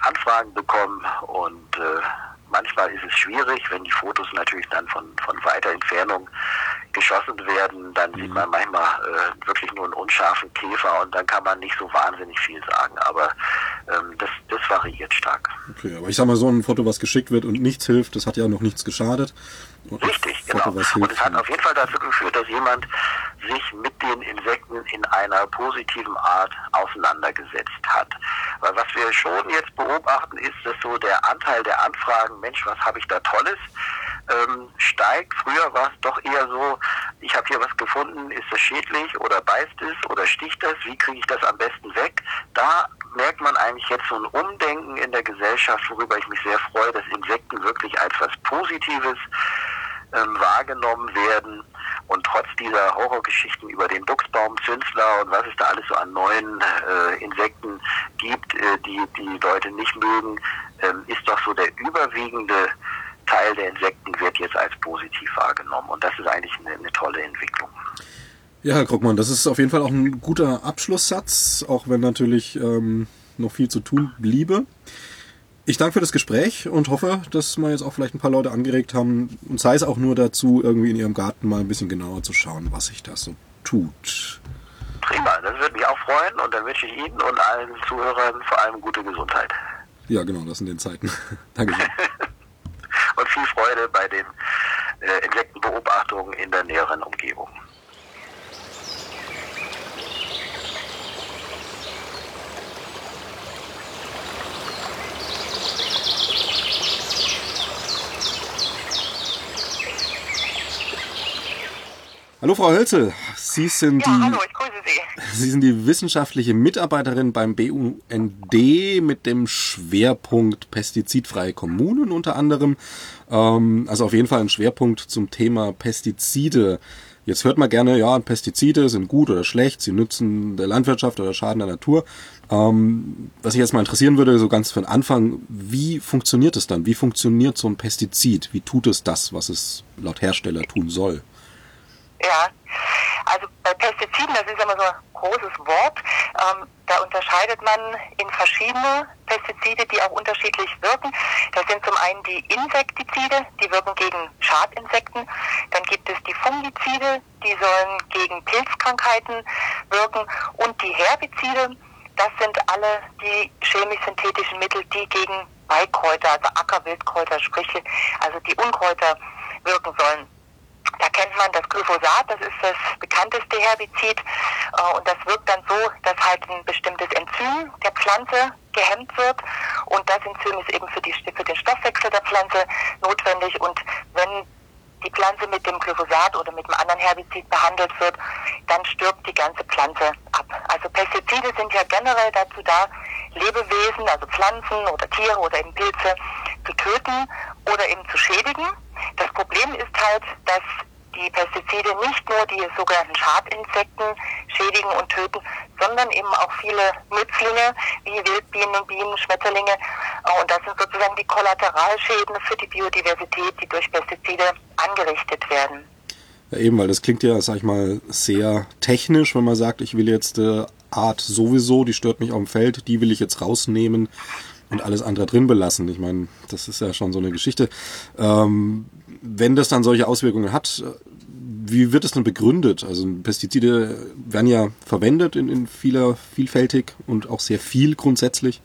Anfragen bekommen. Und manchmal ist es schwierig, wenn die Fotos natürlich dann von weiter Entfernung geschossen werden, dann sieht man manchmal wirklich nur einen unscharfen Käfer und dann kann man nicht so wahnsinnig viel sagen, aber das variiert stark. Okay, aber ich sag mal, so ein Foto, was geschickt wird und nichts hilft, das hat ja noch nichts geschadet. Und richtig, genau. Und es hat auf jeden Fall dazu geführt, dass jemand sich mit den Insekten in einer positiven Art auseinandergesetzt hat. Weil was wir schon jetzt beobachten, ist, dass so der Anteil der Anfragen, Mensch, was habe ich da Tolles, steigt. Früher war es doch eher so, ich habe hier was gefunden, ist das schädlich oder beißt es oder sticht das, wie kriege ich das am besten weg? Da merkt man eigentlich jetzt so ein Umdenken in der Gesellschaft, worüber ich mich sehr freue, dass Insekten wirklich als was Positives wahrgenommen werden. Und trotz dieser Horrorgeschichten über den Buchsbaum, Zünsler und was es da alles so an neuen Insekten gibt, die Leute nicht mögen, ist doch so der überwiegende Teil der Insekten wird jetzt als positiv wahrgenommen. Und das ist eigentlich eine tolle Entwicklung. Ja, Herr Krogmann, das ist auf jeden Fall auch ein guter Abschlusssatz, auch wenn natürlich noch viel zu tun bliebe. Ich danke für das Gespräch und hoffe, dass wir jetzt auch vielleicht ein paar Leute angeregt haben, und sei es auch nur dazu, irgendwie in ihrem Garten mal ein bisschen genauer zu schauen, was sich da so tut. Prima, das würde mich auch freuen, und dann wünsche ich Ihnen und allen Zuhörern vor allem gute Gesundheit. Ja, genau, das sind den Zeiten. Dankeschön. Und viel Freude bei den Insektenbeobachtungen in der näheren Umgebung. Hallo Frau Hölzel, hallo, ich grüße Sie. Sie sind die wissenschaftliche Mitarbeiterin beim BUND mit dem Schwerpunkt pestizidfreie Kommunen unter anderem. Also auf jeden Fall ein Schwerpunkt zum Thema Pestizide. Jetzt hört man gerne, ja, Pestizide sind gut oder schlecht, sie nützen der Landwirtschaft oder schaden der Natur. Was ich jetzt mal interessieren würde, so ganz für den Anfang, wie funktioniert es dann? Wie funktioniert so ein Pestizid? Wie tut es das, was es laut Hersteller tun soll? Ja, also bei Pestiziden, das ist immer so ein großes Wort, da unterscheidet man in verschiedene Pestizide, die auch unterschiedlich wirken. Das sind zum einen die Insektizide, die wirken gegen Schadinsekten. Dann gibt es die Fungizide, die sollen gegen Pilzkrankheiten wirken. Und die Herbizide, das sind alle die chemisch-synthetischen Mittel, die gegen Beikräuter, also Ackerwildkräuter, Sprichel, also die Unkräuter wirken sollen. Da kennt man das Glyphosat, das ist das bekannteste Herbizid, und das wirkt dann so, dass halt ein bestimmtes Enzym der Pflanze gehemmt wird, und das Enzym ist eben für den Stoffwechsel der Pflanze notwendig, und wenn die Pflanze mit dem Glyphosat oder mit einem anderen Herbizid behandelt wird, dann stirbt die ganze Pflanze ab. Also Pestizide sind ja generell dazu da, Lebewesen, also Pflanzen oder Tiere oder eben Pilze, zu töten oder eben zu schädigen. Das Problem ist halt, dass die die Pestizide nicht nur die sogenannten Schadinsekten schädigen und töten, sondern eben auch viele Nützlinge wie Wildbienen und Bienen, Schmetterlinge. Und das sind sozusagen die Kollateralschäden für die Biodiversität, die durch Pestizide angerichtet werden. Ja, eben, weil das klingt ja, sag ich mal, sehr technisch, wenn man sagt, ich will jetzt Art sowieso, die stört mich auf dem Feld, die will ich jetzt rausnehmen und alles andere drin belassen. Ich meine, das ist ja schon so eine Geschichte. Wenn das dann solche Auswirkungen hat, wie wird es denn begründet? Also Pestizide werden ja verwendet in vielfältig und auch sehr viel grundsätzlich.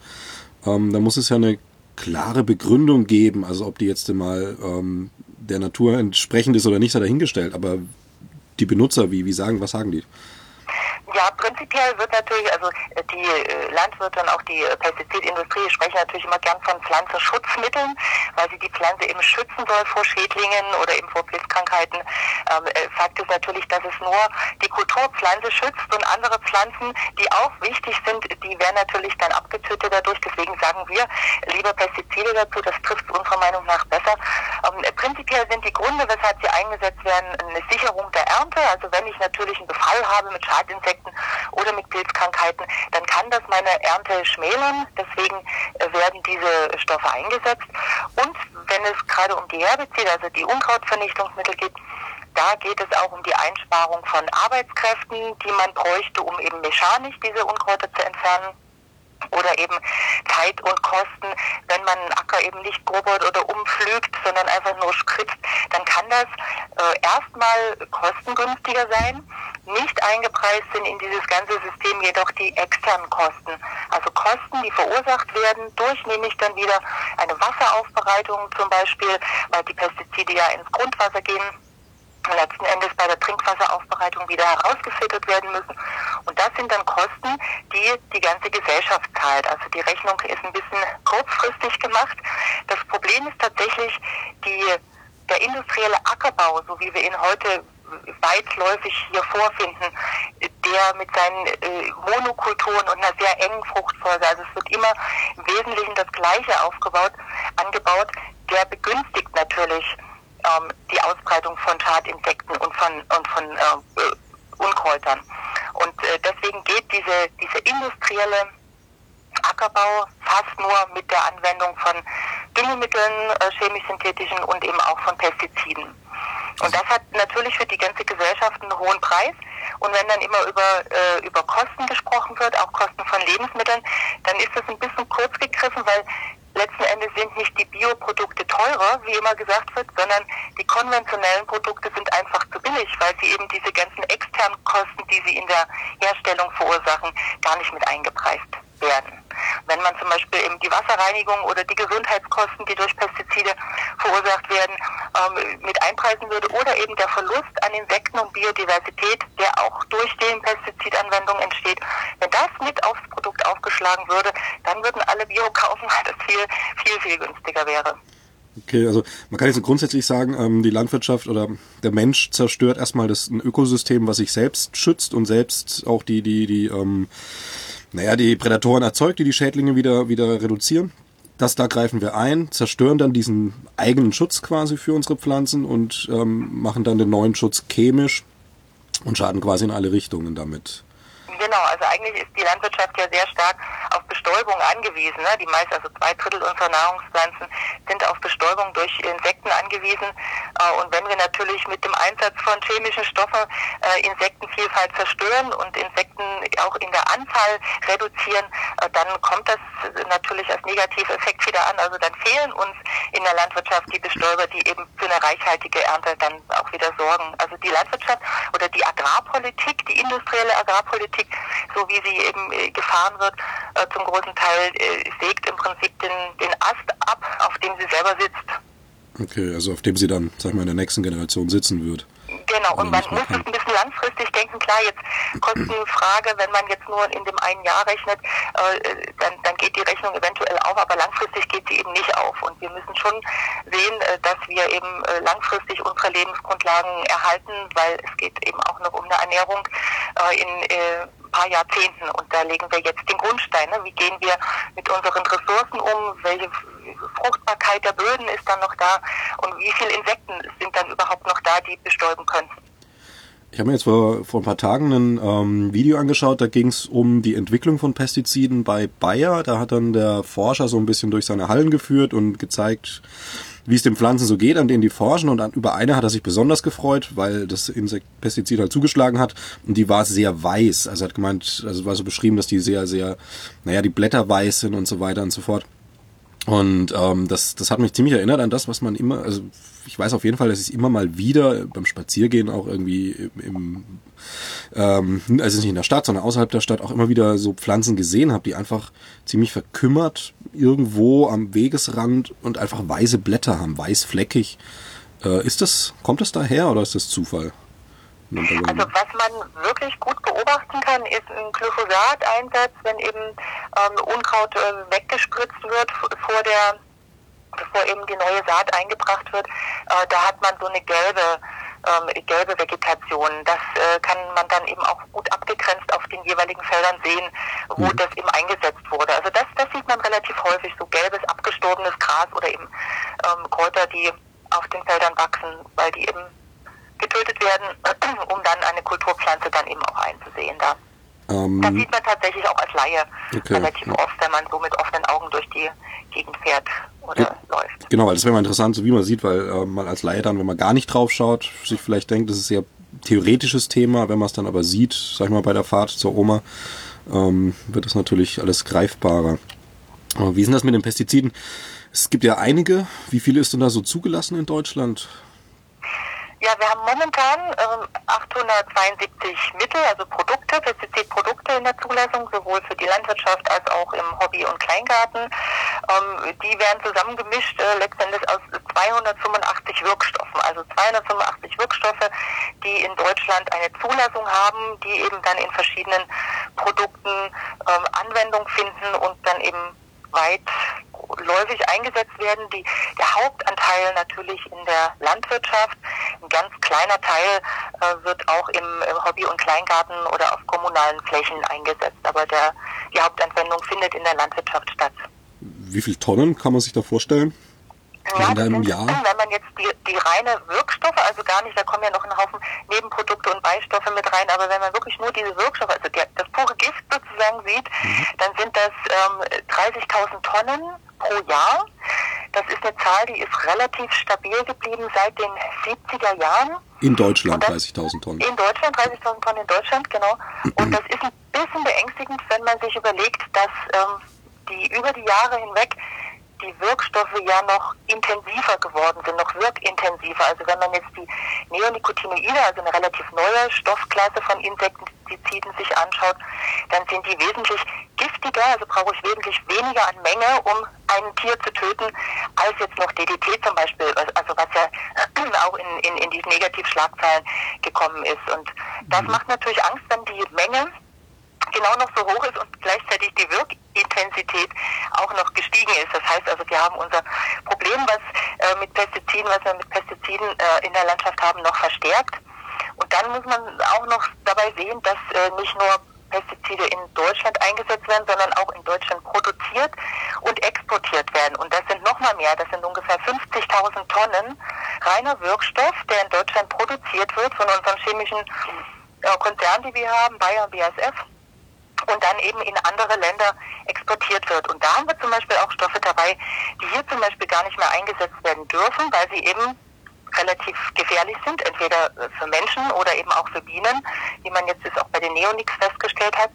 Da muss es ja eine klare Begründung geben, also ob die jetzt mal der Natur entsprechend ist oder nicht, sei dahingestellt. Aber die Benutzer, was sagen die? Ja, prinzipiell wird natürlich, also die Landwirte und auch die Pestizidindustrie sprechen natürlich immer gern von Pflanzenschutzmitteln, weil sie die Pflanze eben schützen soll vor Schädlingen oder eben vor Pilzkrankheiten. Fakt ist natürlich, dass es nur die Kulturpflanze schützt und andere Pflanzen, die auch wichtig sind, die werden natürlich dann abgetötet dadurch. Deswegen sagen wir lieber Pestizide dazu, das trifft unserer Meinung nach besser. Prinzipiell sind die Gründe, weshalb sie eingesetzt werden, eine Sicherung der Ernte. Also wenn ich natürlich einen Befall habe mit Schadinsekten oder mit Pilzkrankheiten, dann kann das meine Ernte schmälern. Deswegen werden diese Stoffe eingesetzt. Und wenn es gerade um die Herbizide, also die Unkrautvernichtungsmittel geht, da geht es auch um die Einsparung von Arbeitskräften, die man bräuchte, um eben mechanisch diese Unkräuter zu entfernen. Oder eben Zeit und Kosten, wenn man einen Acker eben nicht grubbert oder umpflügt, sondern einfach nur spritzt, dann kann das erstmal kostengünstiger sein. Nicht eingepreist sind in dieses ganze System jedoch die externen Kosten. Also Kosten, die verursacht werden durch nämlich dann wieder eine Wasseraufbereitung zum Beispiel, weil die Pestizide ja ins Grundwasser gehen. Letzten Endes bei der Trinkwasseraufbereitung wieder herausgefiltert werden müssen. Und das sind dann Kosten, die ganze Gesellschaft zahlt. Also die Rechnung ist ein bisschen kurzfristig gemacht. Das Problem ist tatsächlich der industrielle Ackerbau, so wie wir ihn heute weitläufig hier vorfinden, der mit seinen Monokulturen und einer sehr engen Fruchtfolge, also es wird immer im Wesentlichen das Gleiche angebaut, der begünstigt natürlich die Ausbreitung von Schadinsekten und von Unkräutern. Und deswegen geht diese industrielle Ackerbau fast nur mit der Anwendung von Düngemitteln, chemisch-synthetischen und eben auch von Pestiziden. Und das hat natürlich für die ganze Gesellschaft einen hohen Preis. Und wenn dann immer über Kosten gesprochen wird, auch Kosten von Lebensmitteln, dann ist das ein bisschen kurz gegriffen, weil letzten Endes sind nicht die Bioprodukte teurer, wie immer gesagt wird, sondern die konventionellen Produkte sind einfach zu billig, weil sie eben diese ganzen externen Kosten, die sie in der Herstellung verursachen, gar nicht mit eingepreist werden. Wenn man zum Beispiel eben die Wasserreinigung oder die Gesundheitskosten, die durch Pestizide verursacht werden, mit einpreisen würde oder eben der Verlust an Insekten und Biodiversität, der auch durch die Pestizidanwendung entsteht, wenn das mit aufs Produkt aufgeschlagen würde, dann würden alle Bio kaufen, weil das viel, viel, viel günstiger wäre. Okay, also man kann jetzt grundsätzlich sagen, die Landwirtschaft oder der Mensch zerstört erstmal ein Ökosystem, was sich selbst schützt und selbst auch die Prädatoren erzeugt, die Schädlinge wieder reduzieren. Da greifen wir ein, zerstören dann diesen eigenen Schutz quasi für unsere Pflanzen und machen dann den neuen Schutz chemisch und schaden quasi in alle Richtungen damit. Genau, also eigentlich ist die Landwirtschaft ja sehr stark auf Bestäubung angewiesen. Ne? Die meisten, also 2/3 unserer Nahrungspflanzen, sind auf Bestäubung durch Insekten angewiesen. Und wenn wir natürlich mit dem Einsatz von chemischen Stoffen Insektenvielfalt zerstören und Insekten auch in der Anzahl reduzieren, dann kommt das natürlich als Negativeffekt wieder an. Also dann fehlen uns in der Landwirtschaft die Bestäuber, die eben für eine reichhaltige Ernte dann auch wieder sorgen. Also die Landwirtschaft oder die Agrarpolitik, die industrielle Agrarpolitik, so wie sie eben gefahren wird, zum großen Teil sägt im Prinzip den Ast ab, auf dem sie selber sitzt. Okay, also auf dem sie dann, sag ich mal, in der nächsten Generation sitzen wird. Genau, und man muss es ein bisschen langfristig denken. Klar, jetzt Kostenfrage, wenn man jetzt nur in dem einen Jahr rechnet, dann geht die Rechnung eventuell auf, aber langfristig geht sie eben nicht auf. Und wir müssen schon sehen, dass wir eben langfristig unsere Lebensgrundlagen erhalten, weil es geht eben auch noch um eine Ernährung in ein paar Jahrzehnten. Und da legen wir jetzt den Grundstein. Ne? Wie gehen wir mit unseren Ressourcen um? Welche Fruchtbarkeit der Böden ist dann noch da und wie viele Insekten sind dann überhaupt noch da, die bestäuben können. Ich habe mir jetzt vor ein paar Tagen ein Video angeschaut, da ging es um die Entwicklung von Pestiziden bei Bayer. Da hat dann der Forscher so ein bisschen durch seine Hallen geführt und gezeigt, wie es den Pflanzen so geht, an denen die forschen. Und über eine hat er sich besonders gefreut, weil das Pestizid halt zugeschlagen hat. Und die war sehr weiß. Also er hat gemeint, also war so beschrieben, dass die sehr, sehr, die Blätter weiß sind und so weiter und so fort. Und das hat mich ziemlich erinnert an das, was man immer, also ich weiß auf jeden Fall, dass ich es immer mal wieder beim Spaziergehen auch irgendwie also nicht in der Stadt, sondern außerhalb der Stadt auch immer wieder so Pflanzen gesehen habe, die einfach ziemlich verkümmert irgendwo am Wegesrand und einfach weiße Blätter haben, weißfleckig. Kommt das daher oder ist das Zufall? Also was man wirklich gut beobachten kann, ist ein Glyphosat-Einsatz, wenn eben Unkraut weggespritzt wird, bevor eben die neue Saat eingebracht wird. Da hat man so eine gelbe Vegetation. Das kann man dann eben auch gut abgegrenzt auf den jeweiligen Feldern sehen, wo das eben eingesetzt wurde. Also das sieht man relativ häufig, so gelbes, abgestorbenes Gras oder eben Kräuter, die auf den Feldern wachsen, weil die eben getötet werden, um dann eine Kulturpflanze dann eben auch einzusehen da. Das sieht man tatsächlich auch als Laie relativ oft, wenn man so mit offenen Augen durch die Gegend fährt oder läuft. Genau, weil das wäre mal interessant, so wie man sieht, weil man als Laie dann, wenn man gar nicht drauf schaut, sich vielleicht denkt, das ist ein sehr theoretisches Thema, wenn man es dann aber sieht, sag ich mal bei der Fahrt zur Oma, wird das natürlich alles greifbarer. Aber wie ist denn das mit den Pestiziden? Es gibt ja einige. Wie viele ist denn da so zugelassen in Deutschland? Ja, wir haben momentan 872 Mittel, also Produkte, Pestizidprodukte in der Zulassung, sowohl für die Landwirtschaft als auch im Hobby- und Kleingarten. Die werden zusammengemischt, letztendlich aus 285 Wirkstoffen, also 285 Wirkstoffe, die in Deutschland eine Zulassung haben, die eben dann in verschiedenen Produkten Anwendung finden und dann eben weitläufig eingesetzt werden. Der Hauptanteil natürlich in der Landwirtschaft, ein ganz kleiner Teil wird auch im Hobby- und Kleingarten oder auf kommunalen Flächen eingesetzt, aber die Hauptanwendung findet in der Landwirtschaft statt. Wie viele Tonnen kann man sich da vorstellen? Ja, wenn man jetzt die reine Wirkstoffe, also gar nicht, da kommen ja noch ein Haufen Nebenprodukte und Beistoffe mit rein, aber wenn man wirklich nur diese Wirkstoffe, also das pure Gift sozusagen sieht, dann sind das 30.000 Tonnen pro Jahr. Das ist eine Zahl, die ist relativ stabil geblieben seit den 70er Jahren. In Deutschland 30.000 Tonnen. In Deutschland 30.000 Tonnen in Deutschland, genau. Und das ist ein bisschen beängstigend, wenn man sich überlegt, dass die über die Jahre hinweg die Wirkstoffe ja noch intensiver geworden sind, noch wirkintensiver. Also wenn man jetzt die Neonicotinoide, also eine relativ neue Stoffklasse von Insektiziden sich anschaut, dann sind die wesentlich giftiger, also brauche ich wesentlich weniger an Menge, um ein Tier zu töten, als jetzt noch DDT zum Beispiel, also was ja auch in die Negativschlagzeilen gekommen ist. Und das macht natürlich Angst, wenn die Menge genau noch so hoch ist und gleichzeitig die Wirkintensität auch noch gestiegen ist. Das heißt also, wir haben unser Problem, was wir mit Pestiziden in der Landschaft haben, noch verstärkt. Und dann muss man auch noch dabei sehen, dass nicht nur Pestizide in Deutschland eingesetzt werden, sondern auch in Deutschland produziert und exportiert werden. Und das sind nochmal mehr, das sind ungefähr 50.000 Tonnen reiner Wirkstoff, der in Deutschland produziert wird von unseren chemischen Konzernen, die wir haben, Bayer und BASF. Und dann eben in andere Länder exportiert wird. Und da haben wir zum Beispiel auch Stoffe dabei, die hier zum Beispiel gar nicht mehr eingesetzt werden dürfen, weil sie eben relativ gefährlich sind, entweder für Menschen oder eben auch für Bienen, wie man jetzt auch bei den Neonics festgestellt hat.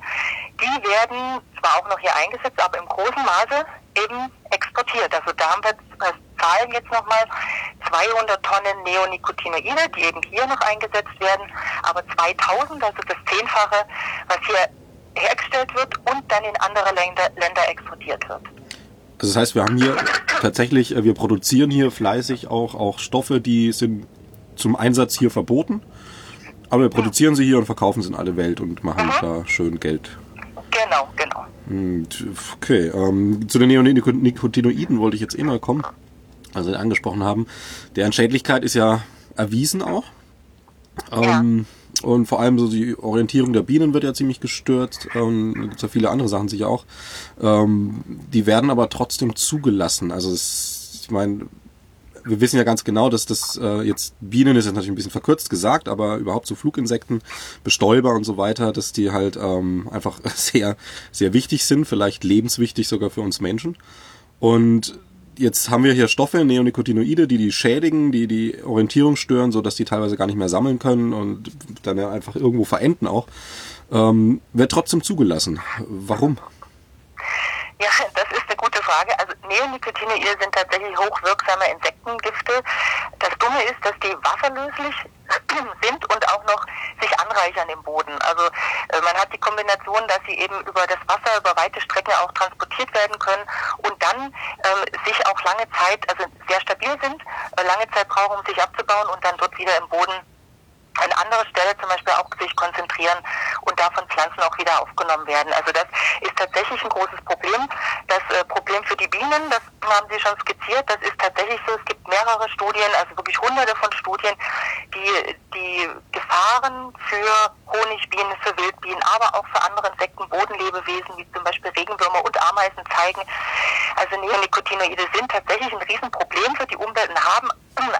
Die werden zwar auch noch hier eingesetzt, aber im großen Maße eben exportiert. Also da haben wir Zahlen jetzt nochmal 200 Tonnen Neonicotinoide, die eben hier noch eingesetzt werden, aber 2000, also das Zehnfache, was hier hergestellt wird und dann in andere Länder exportiert wird. Also das heißt, wir haben hier tatsächlich, wir produzieren hier fleißig auch Stoffe, die sind zum Einsatz hier verboten, aber wir produzieren sie hier und verkaufen sie in alle Welt und machen da schön Geld. Genau. Okay, zu den Neonicotinoiden wollte ich jetzt mal kommen, also angesprochen haben. Deren Schädlichkeit ist ja erwiesen auch. Und vor allem so die Orientierung der Bienen wird ja ziemlich gestört. Da gibt es ja viele andere Sachen sicher auch. Die werden aber trotzdem zugelassen. Also ich meine, wir wissen ja ganz genau, dass das jetzt, Bienen ist jetzt natürlich ein bisschen verkürzt gesagt, aber überhaupt so Fluginsekten, Bestäuber und so weiter, dass die halt einfach sehr, sehr wichtig sind, vielleicht lebenswichtig sogar für uns Menschen. Und jetzt haben wir hier Stoffe, Neonicotinoide, die schädigen, die Orientierung stören, so dass die teilweise gar nicht mehr sammeln können und dann ja einfach irgendwo verenden auch. Wird trotzdem zugelassen. Warum? Ja, das ist eine gute Frage. Also Neonicotinoide sind tatsächlich hochwirksame Insektengifte. Das Dumme ist, dass die wasserlöslich sind und auch noch sich anreichern im Boden. Also man hat die Kombination, dass sie eben über das Wasser, über weite Strecken auch transportiert werden können und dann sich auch lange Zeit, also sehr stabil sind, lange Zeit brauchen, um sich abzubauen und dann dort wieder im Boden an anderer Stelle zum Beispiel auch sich konzentrieren und davon Pflanzen auch wieder aufgenommen werden. Also das ist tatsächlich ein großes Problem. Das Problem für die Bienen, das haben Sie schon skizziert, das ist tatsächlich so, es gibt mehrere Studien, also wirklich hunderte von Studien, die Gefahren für Honigbienen, für Wildbienen, aber auch für andere Insekten, Bodenlebewesen, wie zum Beispiel Regenwürmer und Ameisen zeigen. Also Neonicotinoide sind tatsächlich ein Riesenproblem für die Umwelt und haben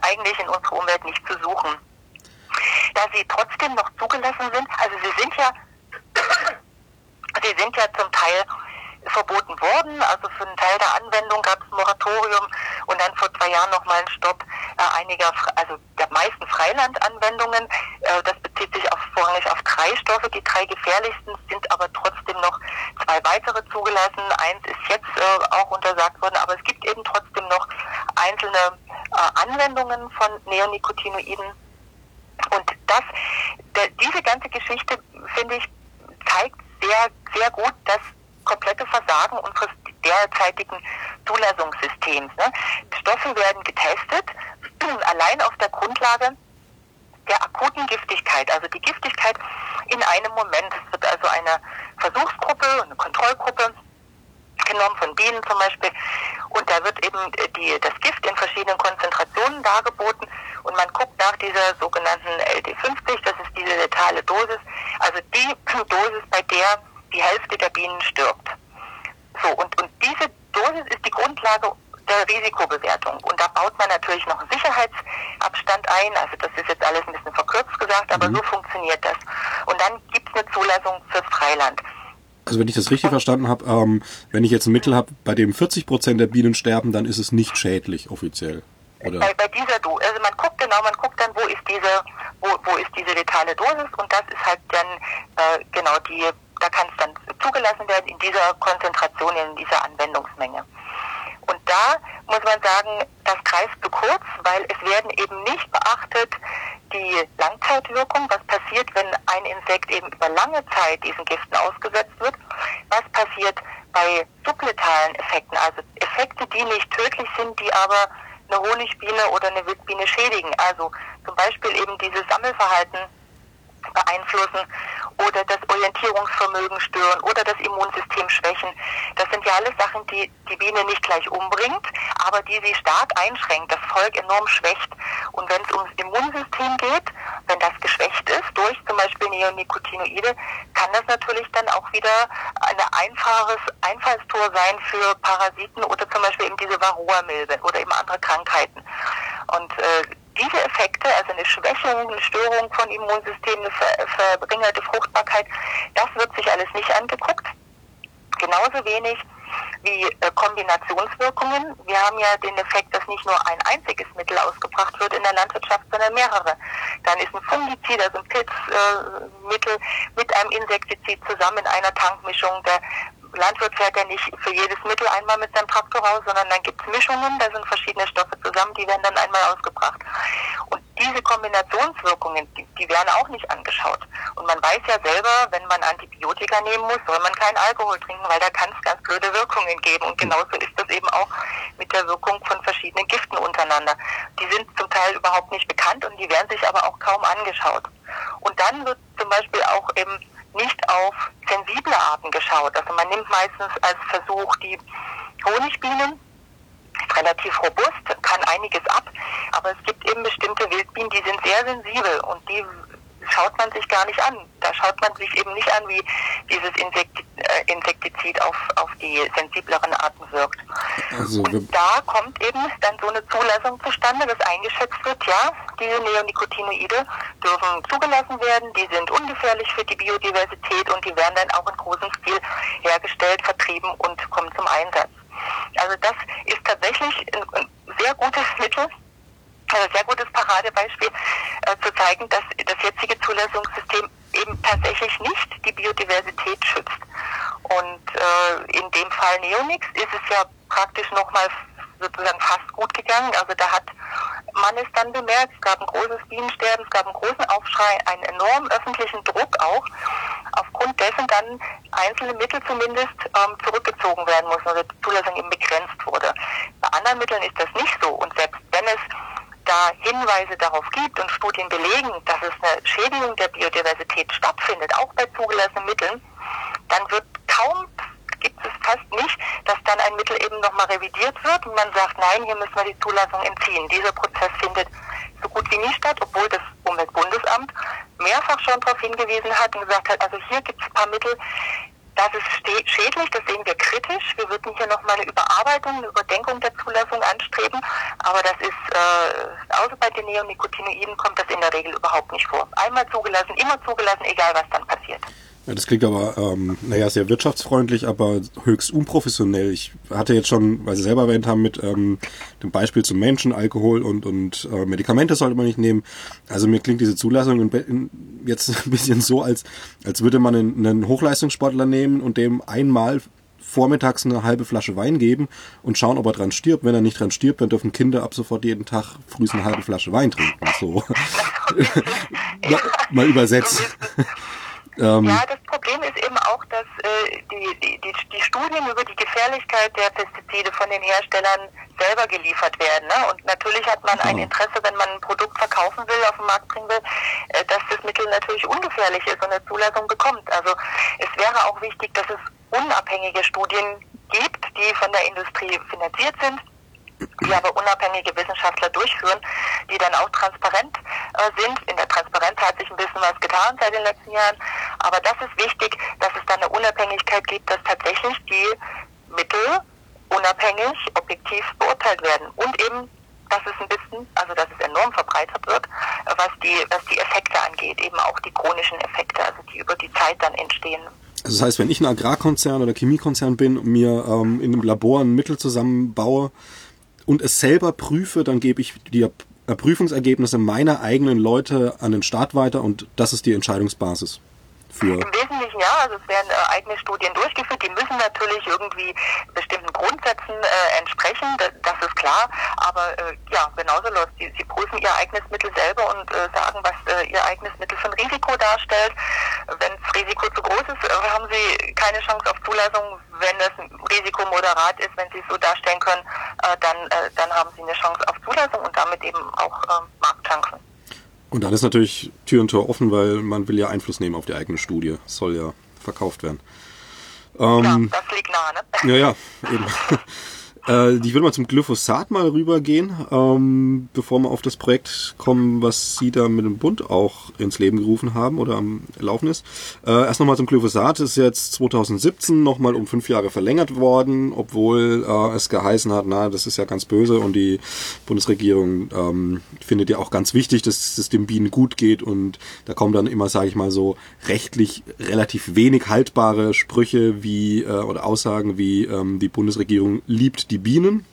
eigentlich in unserer Umwelt nichts zu suchen. Da sie trotzdem noch zugelassen sind, also sie sind ja zum Teil verboten worden, also für einen Teil der Anwendung gab es ein Moratorium und dann vor 2 Jahren nochmal einen Stopp einiger, also der meisten Freilandanwendungen. Das bezieht sich vorrangig auf 3 Stoffe, die 3 gefährlichsten, sind aber trotzdem noch 2 weitere zugelassen. Eins ist jetzt auch untersagt worden, aber es gibt eben trotzdem noch einzelne Anwendungen von Neonicotinoiden. Und diese ganze Geschichte, finde ich, zeigt sehr, sehr gut das komplette Versagen unseres derzeitigen Zulassungssystems. Ne? Stoffe werden getestet, allein auf der Grundlage der akuten Giftigkeit, also die Giftigkeit in einem Moment. Es wird also eine Versuchsgruppe, eine Kontrollgruppe genommen von Bienen zum Beispiel und da wird eben das Gift in verschiedenen Konzentrationen dargeboten und man guckt nach dieser sogenannten LD50, das ist diese letale Dosis, also die Dosis, bei der die Hälfte der Bienen stirbt. So, und diese Dosis ist die Grundlage der Risikobewertung und da baut man natürlich noch einen Sicherheitsabstand ein, also das ist jetzt alles ein bisschen verkürzt gesagt, aber so funktioniert das. Und dann gibt es eine Zulassung fürs Freiland. Also wenn ich das richtig verstanden habe, wenn ich jetzt ein Mittel habe, bei dem 40% der Bienen sterben, dann ist es nicht schädlich offiziell, oder? Bei dieser Dosis, also man guckt dann, wo ist diese letale Dosis und das ist halt dann da kann es dann zugelassen werden in dieser Konzentration, in dieser Anwendungsmenge. Und da muss man sagen, das greift zu kurz, weil es werden eben nicht beachtet die Langzeitwirkung, was passiert, wenn ein Insekt eben über lange Zeit diesen Giften ausgesetzt wird, was passiert bei subletalen Effekten, also Effekte, die nicht tödlich sind, die aber eine Honigbiene oder eine Wildbiene schädigen, also zum Beispiel eben dieses Sammelverhalten beeinflussen oder das Orientierungsvermögen stören oder das Immunsystem schwächen. Das sind ja alles Sachen, die die Biene nicht gleich umbringt, aber die sie stark einschränkt, das Volk enorm schwächt. Und wenn es ums Immunsystem geht, wenn das geschwächt ist durch zum Beispiel Neonicotinoide, kann das natürlich dann auch wieder ein einfaches Einfallstor sein für Parasiten oder zum Beispiel eben diese Varroa-Milbe oder eben andere Krankheiten. Und diese Effekte, also eine Schwächung, eine Störung von Immunsystemen, eine verringerte Fruchtbarkeit, das wird sich alles nicht angeguckt. Genauso wenig wie Kombinationswirkungen. Wir haben ja den Effekt, dass nicht nur ein einziges Mittel ausgebracht wird in der Landwirtschaft, sondern mehrere. Dann ist ein Fungizid, also ein Pilzmittel, mit einem Insektizid zusammen in einer Tankmischung. Der Landwirt fährt ja nicht für jedes Mittel einmal mit seinem Traktor raus, sondern dann gibt es Mischungen, da sind verschiedene Stoffe zusammen, die werden dann einmal ausgebracht. Und diese Kombinationswirkungen, die werden auch nicht angeschaut. Und man weiß ja selber, wenn man Antibiotika nehmen muss, soll man keinen Alkohol trinken, weil da kann es ganz blöde Wirkungen geben. Und genauso ist das eben auch mit der Wirkung von verschiedenen Giften untereinander. Die sind zum Teil überhaupt nicht bekannt und die werden sich aber auch kaum angeschaut. Und dann wird zum Beispiel auch eben nicht auf sensible Arten geschaut. Also man nimmt meistens als Versuch die Honigbienen, ist relativ robust, kann einiges ab, aber es gibt eben bestimmte Wildbienen, die sind sehr sensibel und die schaut man sich gar nicht an. Da schaut man sich eben nicht an, wie dieses Insektizid auf die sensibleren Arten wirkt. Also, und da kommt eben dann so eine Zulassung zustande, dass eingeschätzt wird, ja, diese Neonicotinoide dürfen zugelassen werden, die sind ungefährlich für die Biodiversität und die werden dann auch in großem Stil hergestellt, vertrieben und kommen zum Einsatz. Also das ist tatsächlich ein sehr gutes Mittel, also ein sehr gutes Paradebeispiel, zu zeigen, dass das jetzige Zulassungssystem eben tatsächlich nicht die Biodiversität schützt. Und in dem Fall Neonix ist es ja praktisch nochmal sozusagen fast gut gegangen. Also da hat man es dann bemerkt, es gab ein großes Bienensterben, es gab einen großen Aufschrei, einen enormen öffentlichen Druck auch, aufgrund dessen dann einzelne Mittel zumindest zurückgezogen werden mussten, also die Zulassung eben begrenzt wurde. Bei anderen Mitteln ist das nicht so. Und selbst wenn es da Hinweise darauf gibt und Studien belegen, dass es eine Schädigung der Biodiversität stattfindet, auch bei zugelassenen Mitteln, dann wird kaum, gibt es fast nicht, dass dann ein Mittel eben nochmal revidiert wird und man sagt, nein, hier müssen wir die Zulassung entziehen. Dieser Prozess findet so gut wie nie statt, obwohl das Umweltbundesamt mehrfach schon darauf hingewiesen hat und gesagt hat, also hier gibt es ein paar Mittel, das ist schädlich, das sehen wir kritisch. Wir würden hier nochmal eine Überarbeitung, eine Überdenkung der Zulassung anstreben, aber das ist, außer bei den Neonicotinoiden kommt das in der Regel überhaupt nicht vor. Einmal zugelassen, immer zugelassen, egal was dann passiert. Ja, das klingt aber, sehr wirtschaftsfreundlich, aber höchst unprofessionell. Ich hatte jetzt schon, weil Sie selber erwähnt haben, mit dem Beispiel zum Menschen, Alkohol und Medikamente sollte man nicht nehmen. Also mir klingt diese Zulassung jetzt ein bisschen so, als würde man einen Hochleistungssportler nehmen und dem einmal vormittags eine halbe Flasche Wein geben und schauen, ob er dran stirbt. Wenn er nicht dran stirbt, dann dürfen Kinder ab sofort jeden Tag früh eine halbe Flasche Wein trinken. So. Mal übersetzt. Ja, das Problem ist eben auch, dass die Studien über die Gefährlichkeit der Pestizide von den Herstellern selber geliefert werden, ne? Und natürlich hat man ein Interesse, wenn man ein Produkt verkaufen will, auf den Markt bringen will, dass das Mittel natürlich ungefährlich ist und eine Zulassung bekommt. Also es wäre auch wichtig, dass es unabhängige Studien gibt, die von der Industrie finanziert sind, die aber unabhängige Wissenschaftler durchführen, die dann auch transparent sind. In der Transparenz hat sich ein bisschen was getan seit den letzten Jahren, aber das ist wichtig, dass es dann eine Unabhängigkeit gibt, dass tatsächlich die Mittel unabhängig, objektiv beurteilt werden und eben, dass es ein bisschen, also dass es enorm verbreitert wird, was die Effekte angeht, eben auch die chronischen Effekte, also die über die Zeit dann entstehen. Also das heißt, wenn ich ein Agrarkonzern oder Chemiekonzern bin und mir in einem Labor ein Mittel zusammenbaue, und es selber prüfe, dann gebe ich die Prüfungsergebnisse meiner eigenen Leute an den Staat weiter und das ist die Entscheidungsbasis. Im Wesentlichen ja, also es werden eigene Studien durchgeführt, die müssen natürlich irgendwie bestimmten Grundsätzen entsprechen, das ist klar, aber genauso läuft. Sie prüfen ihr eigenes Mittel selber und sagen, was ihr eigenes Mittel für ein Risiko darstellt. Wenn das Risiko zu groß ist, haben sie keine Chance auf Zulassung. Wenn das Risiko moderat ist, wenn sie es so darstellen können, dann haben sie eine Chance auf Zulassung und damit eben auch Marktchancen. Und dann ist natürlich Tür und Tor offen, weil man will ja Einfluss nehmen auf die eigene Studie. Das soll ja verkauft werden. Ja, das liegt nah, ne? Ja, eben. Ich will mal zum Glyphosat mal rübergehen, bevor wir auf das Projekt kommen, was Sie da mit dem Bund auch ins Leben gerufen haben oder am Laufen ist. Erst nochmal zum Glyphosat. Ist jetzt 2017 nochmal um 5 Jahre verlängert worden, obwohl es geheißen hat, na, das ist ja ganz böse und die Bundesregierung findet ja auch ganz wichtig, dass es den Bienen gut geht und da kommen dann immer, sage ich mal so, rechtlich relativ wenig haltbare Sprüche wie oder Aussagen wie die Bundesregierung liebt die Bienen.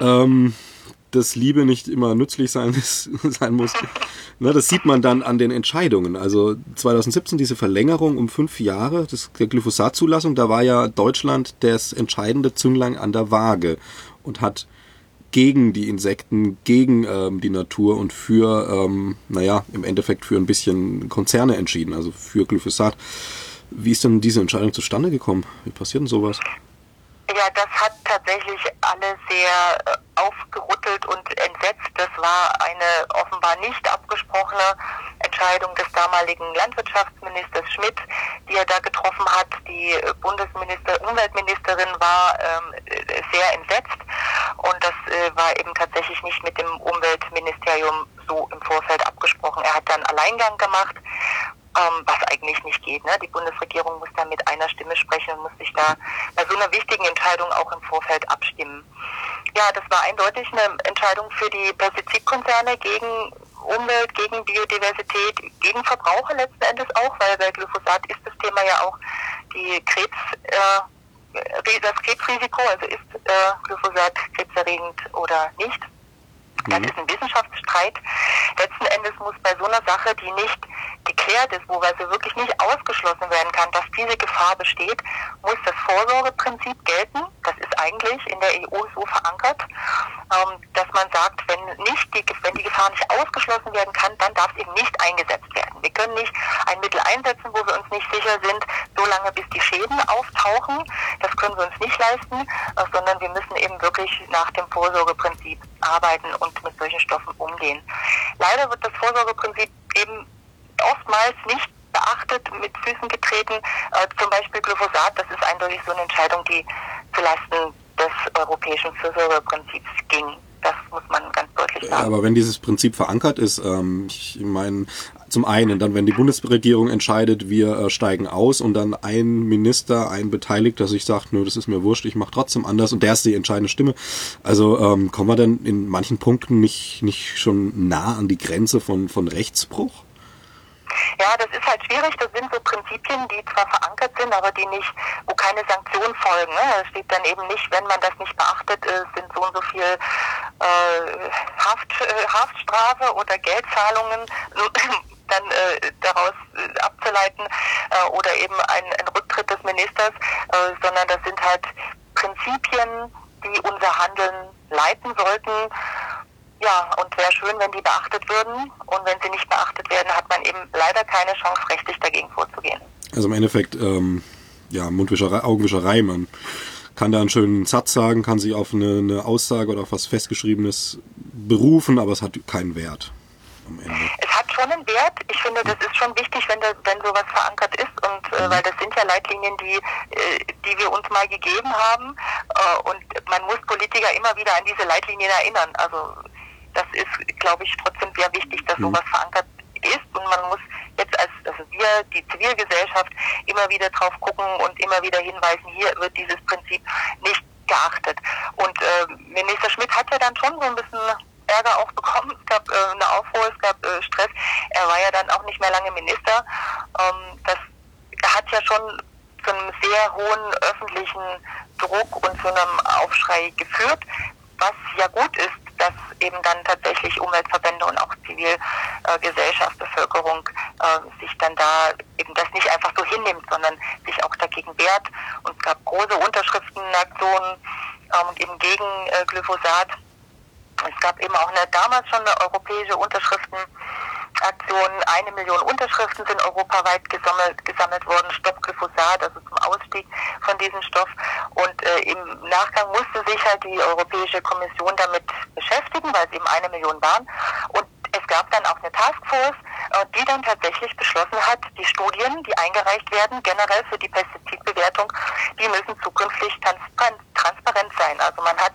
Dass Liebe nicht immer nützlich sein muss, na, das sieht man dann an den Entscheidungen. Also 2017 diese Verlängerung um 5 Jahre der Glyphosat-Zulassung, da war ja Deutschland das entscheidende Zünglein an der Waage und hat gegen die Insekten, gegen die Natur und für, im Endeffekt für ein bisschen Konzerne entschieden, also für Glyphosat. Wie ist denn diese Entscheidung zustande gekommen? Wie passiert denn sowas? Ja, das hat tatsächlich alle sehr aufgerüttelt und entsetzt. Das war eine offenbar nicht abgesprochene Entscheidung des damaligen Landwirtschaftsministers Schmidt, die er da getroffen hat. Die Umweltministerin war sehr entsetzt und das war eben tatsächlich nicht mit dem Umweltministerium so im Vorfeld abgesprochen. Er hat dann Alleingang gemacht, was eigentlich nicht geht. Ne? Die Bundesregierung muss da mit einer Stimme sprechen und muss sich da bei so einer wichtigen Entscheidung auch im Vorfeld abstimmen. Ja, das war eindeutig eine Entscheidung für die Pestizidkonzerne gegen Umwelt, gegen Biodiversität, gegen Verbraucher letzten Endes auch, weil bei Glyphosat ist das Thema ja auch die das Krebsrisiko, also ist Glyphosat krebserregend oder nicht. Das ist ein Wissenschaftsstreit. Letzten Endes muss bei so einer Sache, die nicht geklärt ist, wo also wirklich nicht ausgeschlossen werden kann, dass diese Gefahr besteht, muss das Vorsorgeprinzip gelten. Das ist eigentlich in der EU so verankert, dass man sagt, wenn die Gefahr nicht ausgeschlossen werden kann, dann darf es eben nicht eingesetzt werden. Wir können nicht ein Mittel einsetzen, wo wir uns nicht sicher sind, so lange bis die Schäden auftauchen. Das können wir uns nicht leisten, sondern wir müssen eben wirklich nach dem Vorsorgeprinzip arbeiten und mit solchen Stoffen umgehen. Leider wird das Vorsorgeprinzip eben oftmals nicht beachtet, mit Füßen getreten, zum Beispiel Glyphosat. Das ist eindeutig so eine Entscheidung, die zulasten des europäischen Vorsorgeprinzips ging. Das muss man ganz deutlich sagen. Aber wenn dieses Prinzip verankert ist, ich meine, zum einen, dann wenn die Bundesregierung entscheidet, wir steigen aus und dann ein Minister, ein Beteiligter sich sagt, nö, das ist mir wurscht, ich mache trotzdem anders und der ist die entscheidende Stimme. Also kommen wir dann in manchen Punkten nicht schon nah an die Grenze von Rechtsbruch? Ja, das ist halt schwierig. Das sind so Prinzipien, die zwar verankert sind, aber die nicht, wo keine Sanktionen folgen. Ne? Da steht dann eben nicht, wenn man das nicht beachtet, sind so und so viel Haftstrafe oder Geldzahlungen dann daraus abzuleiten oder eben ein Rücktritt des Ministers, sondern das sind halt Prinzipien, die unser Handeln leiten sollten. Ja, und wäre schön, wenn die beachtet würden. Und wenn sie nicht beachtet werden, hat man eben leider keine Chance, rechtlich dagegen vorzugehen. Also im Endeffekt, Mundwischerei, Augenwischerei. Man kann da einen schönen Satz sagen, kann sich auf eine Aussage oder auf was Festgeschriebenes berufen, aber es hat keinen Wert am Ende. Es hat schon einen Wert. Ich finde, das ist schon wichtig, wenn sowas verankert ist. Und weil das sind ja Leitlinien, die wir uns mal gegeben haben. Und man muss Politiker immer wieder an diese Leitlinien erinnern. Also das ist, glaube ich, trotzdem sehr wichtig, dass sowas verankert ist und man muss jetzt die Zivilgesellschaft, immer wieder drauf gucken und immer wieder hinweisen, hier wird dieses Prinzip nicht geachtet. Und Minister Schmidt hat ja dann schon so ein bisschen Ärger auch bekommen, es gab eine Aufruhr, es gab Stress, er war ja dann auch nicht mehr lange Minister. Er hat ja schon zu einem sehr hohen öffentlichen Druck und zu einem Aufschrei geführt, was ja gut ist, dass eben dann tatsächlich Umweltverbände und auch Zivilgesellschaft, Bevölkerung sich dann da eben das nicht einfach so hinnimmt, sondern sich auch dagegen wehrt. Und es gab große Unterschriftenaktionen eben gegen Glyphosat. Es gab eben auch damals schon eine europäische Unterschriftenaktion. 1 Million Unterschriften sind europaweit gesammelt worden. Stopp Glyphosat, also zum Ausstieg von diesem Stoff. Und im Nachgang musste sich halt die Europäische Kommission damit beschäftigen, weil es eben 1 Million waren. Und es gab dann auch eine Taskforce, die dann tatsächlich beschlossen hat, die Studien, die eingereicht werden, generell für die Pestizidbewertung, die müssen zukünftig transparent sein. Also man hat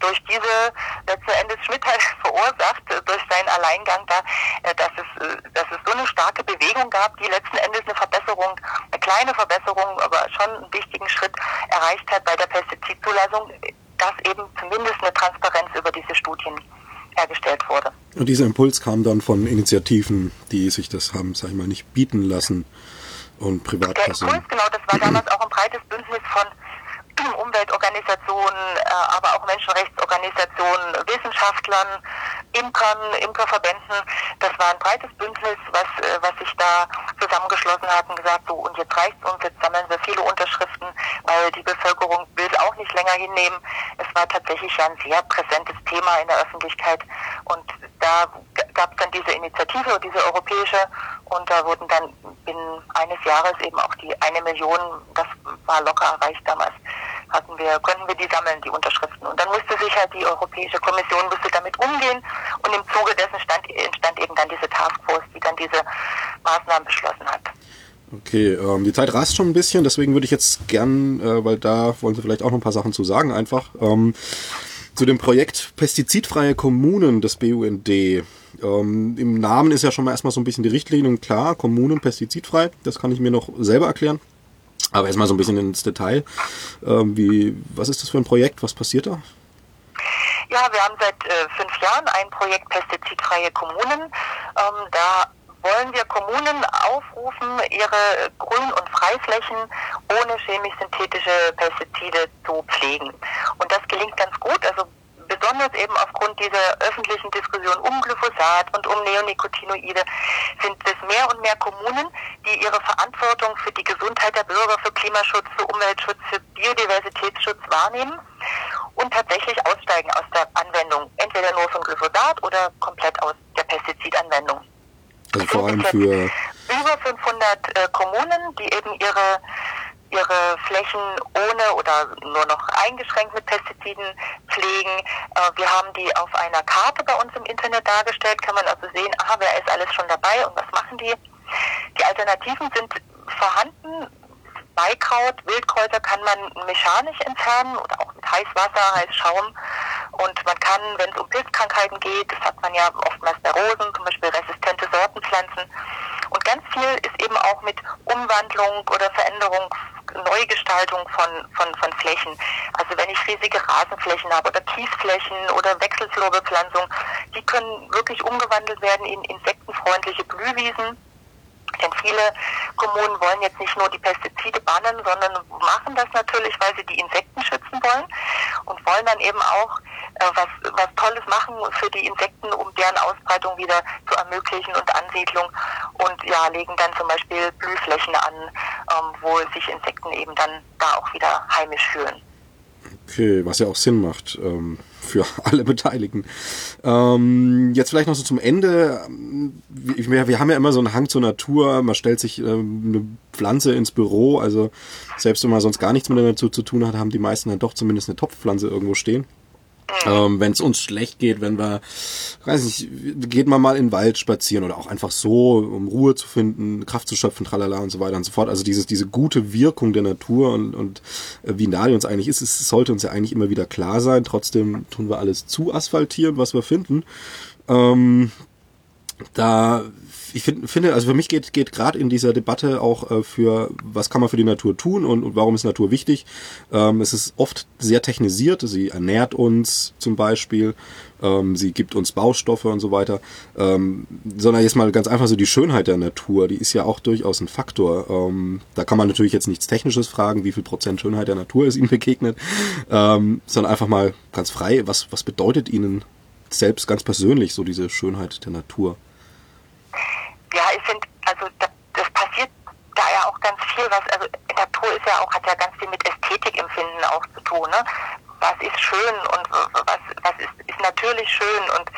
durch diese, letzten Endes Schmidt halt verursacht, durch seinen Alleingang da, dass es so eine starke Bewegung gab, die letzten Endes eine kleine Verbesserung, aber schon einen wichtigen Schritt erreicht hat bei der Pestizidzulassung, dass eben zumindest eine Transparenz über diese Studien hergestellt wurde. Und dieser Impuls kam dann von Initiativen, die sich das haben, sag ich mal, nicht bieten lassen und Privatpersonen. Der Impuls, genau, das war damals auch ein breites Bündnis von Umweltorganisationen, aber auch Menschenrechtsorganisationen, Wissenschaftlern, Imkern, Imkerverbänden. Das war ein breites Bündnis, was sich da zusammengeschlossen hat und gesagt, so, und jetzt reicht's uns, jetzt sammeln wir viele Unterschriften, weil die Bevölkerung will es auch nicht länger hinnehmen. Es war tatsächlich ja ein sehr präsentes Thema in der Öffentlichkeit und da gab es dann diese Initiative, diese europäische, und da wurden dann binnen eines Jahres eben auch die 1 Million, das war locker erreicht damals, konnten wir die sammeln, die Unterschriften. Und dann musste sich halt die Europäische Kommission damit umgehen und im Zuge dessen entstand eben dann diese Taskforce, die dann diese Maßnahmen beschlossen hat. Okay, die Zeit rast schon ein bisschen, deswegen würde ich jetzt gern, weil da wollen Sie vielleicht auch noch ein paar Sachen zu sagen, einfach zu dem Projekt Pestizidfreie Kommunen des BUND. Im Namen ist ja schon mal erstmal so ein bisschen die Richtlinie klar, Kommunen pestizidfrei, das kann ich mir noch selber erklären. Aber erstmal so ein bisschen ins Detail. Was ist das für ein Projekt? Was passiert da? Ja, wir haben seit 5 Jahren ein Projekt Pestizidfreie Kommunen. Da wollen wir Kommunen aufrufen, ihre Grün- und Freiflächen ohne chemisch-synthetische Pestizide zu pflegen. Und das gelingt ganz gut, also besonders eben aufgrund dieser öffentlichen Diskussion um Glyphosat und um Neonicotinoide sind es mehr und mehr Kommunen, die ihre Verantwortung für die Gesundheit der Bürger, für Klimaschutz, für Umweltschutz, für Biodiversitätsschutz wahrnehmen und tatsächlich aussteigen aus der Anwendung, entweder nur von Glyphosat oder komplett aus der Pestizidanwendung. Also vor allem für über 500 Kommunen, die eben ihre Flächen ohne oder nur noch eingeschränkt mit Pestiziden pflegen. Wir haben die auf einer Karte bei uns im Internet dargestellt, kann man also sehen, wer ist alles schon dabei und was machen die. Die Alternativen sind vorhanden. Beikraut, Wildkräuter kann man mechanisch entfernen oder auch mit Heißwasser, Heißschaum. Und man kann, wenn es um Pilzkrankheiten geht, das hat man ja oftmals bei Rosen, zum Beispiel resistente Sortenpflanzen. Und ganz viel ist eben auch mit Umwandlung oder Veränderung, Neugestaltung von Flächen. Also wenn ich riesige Rasenflächen habe oder Kiesflächen oder Wechselflorbepflanzung, die können wirklich umgewandelt werden in insektenfreundliche Blühwiesen. Denn viele Kommunen wollen jetzt nicht nur die Pestizide bannen, sondern machen das natürlich, weil sie die Insekten schützen wollen und wollen dann eben auch was Tolles machen für die Insekten, um deren Ausbreitung wieder zu ermöglichen und Ansiedlung. Und ja, legen dann zum Beispiel Blühflächen an, wo sich Insekten eben dann da auch wieder heimisch fühlen. Okay, was ja auch Sinn macht für alle Beteiligten. Jetzt vielleicht noch so zum Ende. Wir haben ja immer so einen Hang zur Natur. Man stellt sich eine Pflanze ins Büro. Also selbst wenn man sonst gar nichts mehr dazu zu tun hat, haben die meisten dann doch zumindest eine Topfpflanze irgendwo stehen. Wenn es uns schlecht geht, wenn wir, weiß nicht, geht man mal in den Wald spazieren oder auch einfach so, um Ruhe zu finden, Kraft zu schöpfen, tralala und so weiter und so fort. Also diese gute Wirkung der Natur und wie nah die uns eigentlich ist, es sollte uns ja eigentlich immer wieder klar sein. Trotzdem tun wir alles zu asphaltieren, was wir finden. Ich finde, also für mich geht gerade in dieser Debatte auch für, was kann man für die Natur tun und warum ist Natur wichtig? Es ist oft sehr technisiert, sie ernährt uns zum Beispiel, sie gibt uns Baustoffe und so weiter, sondern jetzt mal ganz einfach so die Schönheit der Natur, die ist ja auch durchaus ein Faktor. Da kann man natürlich jetzt nichts Technisches fragen, wie viel Prozent Schönheit der Natur ist Ihnen begegnet, sondern einfach mal ganz frei, was bedeutet Ihnen selbst ganz persönlich so diese Schönheit der Natur? Ja, ich finde, also das passiert da ja auch ganz viel, also Natur ist ja auch, hat ja ganz viel mit Ästhetikempfinden auch zu tun, ne? Was ist schön und was ist natürlich schön und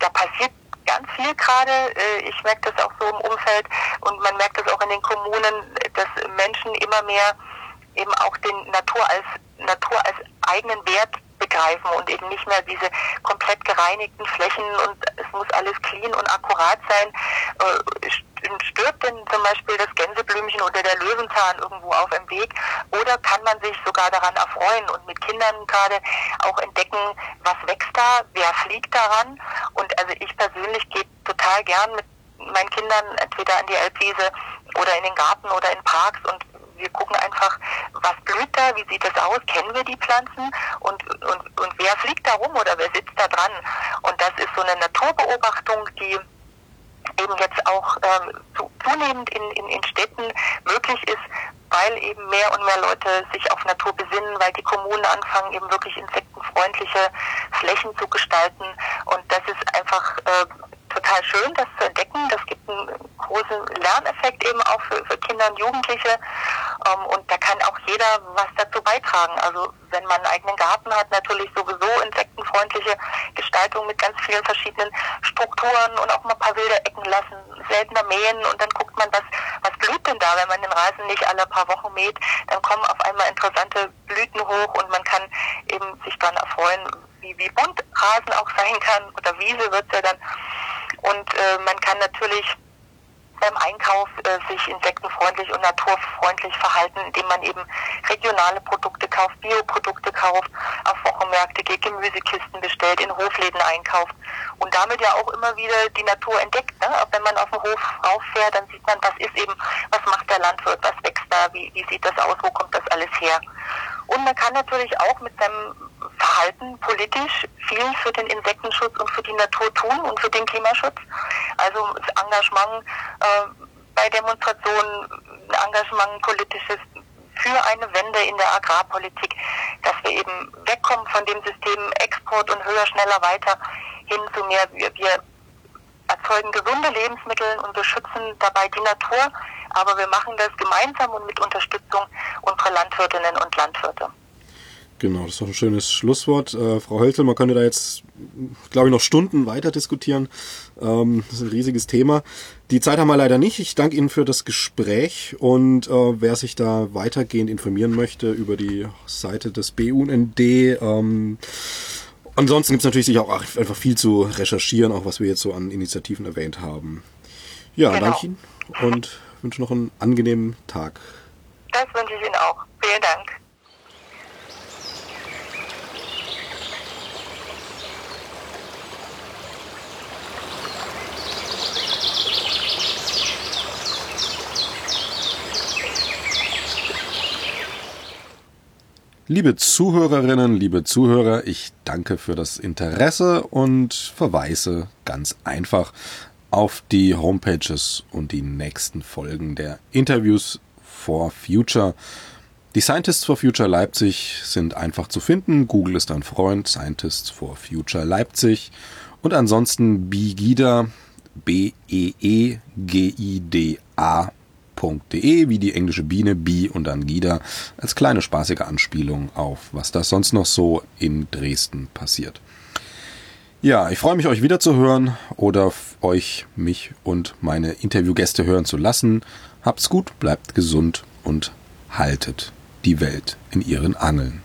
da passiert ganz viel gerade, ich merke das auch so im Umfeld und man merkt das auch in den Kommunen, dass Menschen immer mehr eben auch den Natur als eigenen Wert begreifen und eben nicht mehr diese komplett gereinigten Flächen und es muss alles clean und akkurat sein. Stirbt denn zum Beispiel das Gänseblümchen oder der Löwenzahn irgendwo auf dem Weg? Oder kann man sich sogar daran erfreuen und mit Kindern gerade auch entdecken, was wächst da, wer fliegt daran? Und also ich persönlich gehe total gern mit meinen Kindern entweder an die Elbwiese oder in den Garten oder in Parks und wir gucken einfach, was blüht da, wie sieht das aus, kennen wir die Pflanzen und wer fliegt da rum oder wer sitzt da dran. Und das ist so eine Naturbeobachtung, die eben jetzt auch zunehmend in Städten möglich ist, weil eben mehr und mehr Leute sich auf Natur besinnen, weil die Kommunen anfangen, eben wirklich insektenfreundliche Flächen zu gestalten. Und das ist einfach total schön, das zu entdecken. Das gibt einen großen Lerneffekt eben auch für Kinder und Jugendliche. Und da kann auch jeder was dazu beitragen. Also wenn man einen eigenen Garten hat, natürlich sowieso insektenfreundliche Gestaltung mit ganz vielen verschiedenen Strukturen und auch mal ein paar wilde Ecken lassen, seltener mähen und dann guckt man, was blüht denn da, wenn man den Rasen nicht alle paar Wochen mäht, dann kommen auf einmal interessante Blüten hoch und man kann eben sich daran erfreuen, wie bunt Rasen auch sein kann oder Wiese wird ja dann. Und man kann natürlich beim Einkauf sich insektenfreundlich und naturfreundlich verhalten, indem man eben regionale Produkte kauft, Bioprodukte kauft, auf Wochenmärkte geht, Gemüsekisten bestellt, in Hofläden einkauft und damit ja auch immer wieder die Natur entdeckt. Ne? Wenn man auf den Hof rauffährt, dann sieht man, was ist eben, was macht der Landwirt, was wächst da, wie sieht das aus, wo kommt das alles her. Und man kann natürlich auch mit seinem Verhalten politisch viel für den Insektenschutz und für die Natur tun und für den Klimaschutz. Also das Engagement bei Demonstrationen, Engagement politisches für eine Wende in der Agrarpolitik, dass wir eben wegkommen von dem System Export und höher, schneller, weiter hin zu mehr. Wir erzeugen gesunde Lebensmittel und beschützen dabei die Natur, aber wir machen das gemeinsam und mit Unterstützung unserer Landwirtinnen und Landwirte. Genau, das ist doch ein schönes Schlusswort. Frau Hölzel, man könnte da jetzt, glaube ich, noch Stunden weiter diskutieren. Das ist ein riesiges Thema. Die Zeit haben wir leider nicht. Ich danke Ihnen für das Gespräch und wer sich da weitergehend informieren möchte über die Seite des BUND. Ansonsten gibt es natürlich auch einfach viel zu recherchieren, auch was wir jetzt so an Initiativen erwähnt haben. Ja, genau. Danke Ihnen und wünsche noch einen angenehmen Tag. Das wünsche ich Ihnen auch. Vielen Dank. Liebe Zuhörerinnen, liebe Zuhörer, ich danke für das Interesse und verweise ganz einfach auf die Homepages und die nächsten Folgen der Interviews for Future. Die Scientists for Future Leipzig sind einfach zu finden. Google ist ein Freund, Scientists for Future Leipzig. Und ansonsten BeeGida, BeeGida. Wie die englische Biene, Bi und dann Gida, als kleine spaßige Anspielung auf, was da sonst noch so in Dresden passiert. Ja, ich freue mich, euch wieder zu hören oder euch, mich und meine Interviewgäste hören zu lassen. Habt's gut, bleibt gesund und haltet die Welt in ihren Angeln.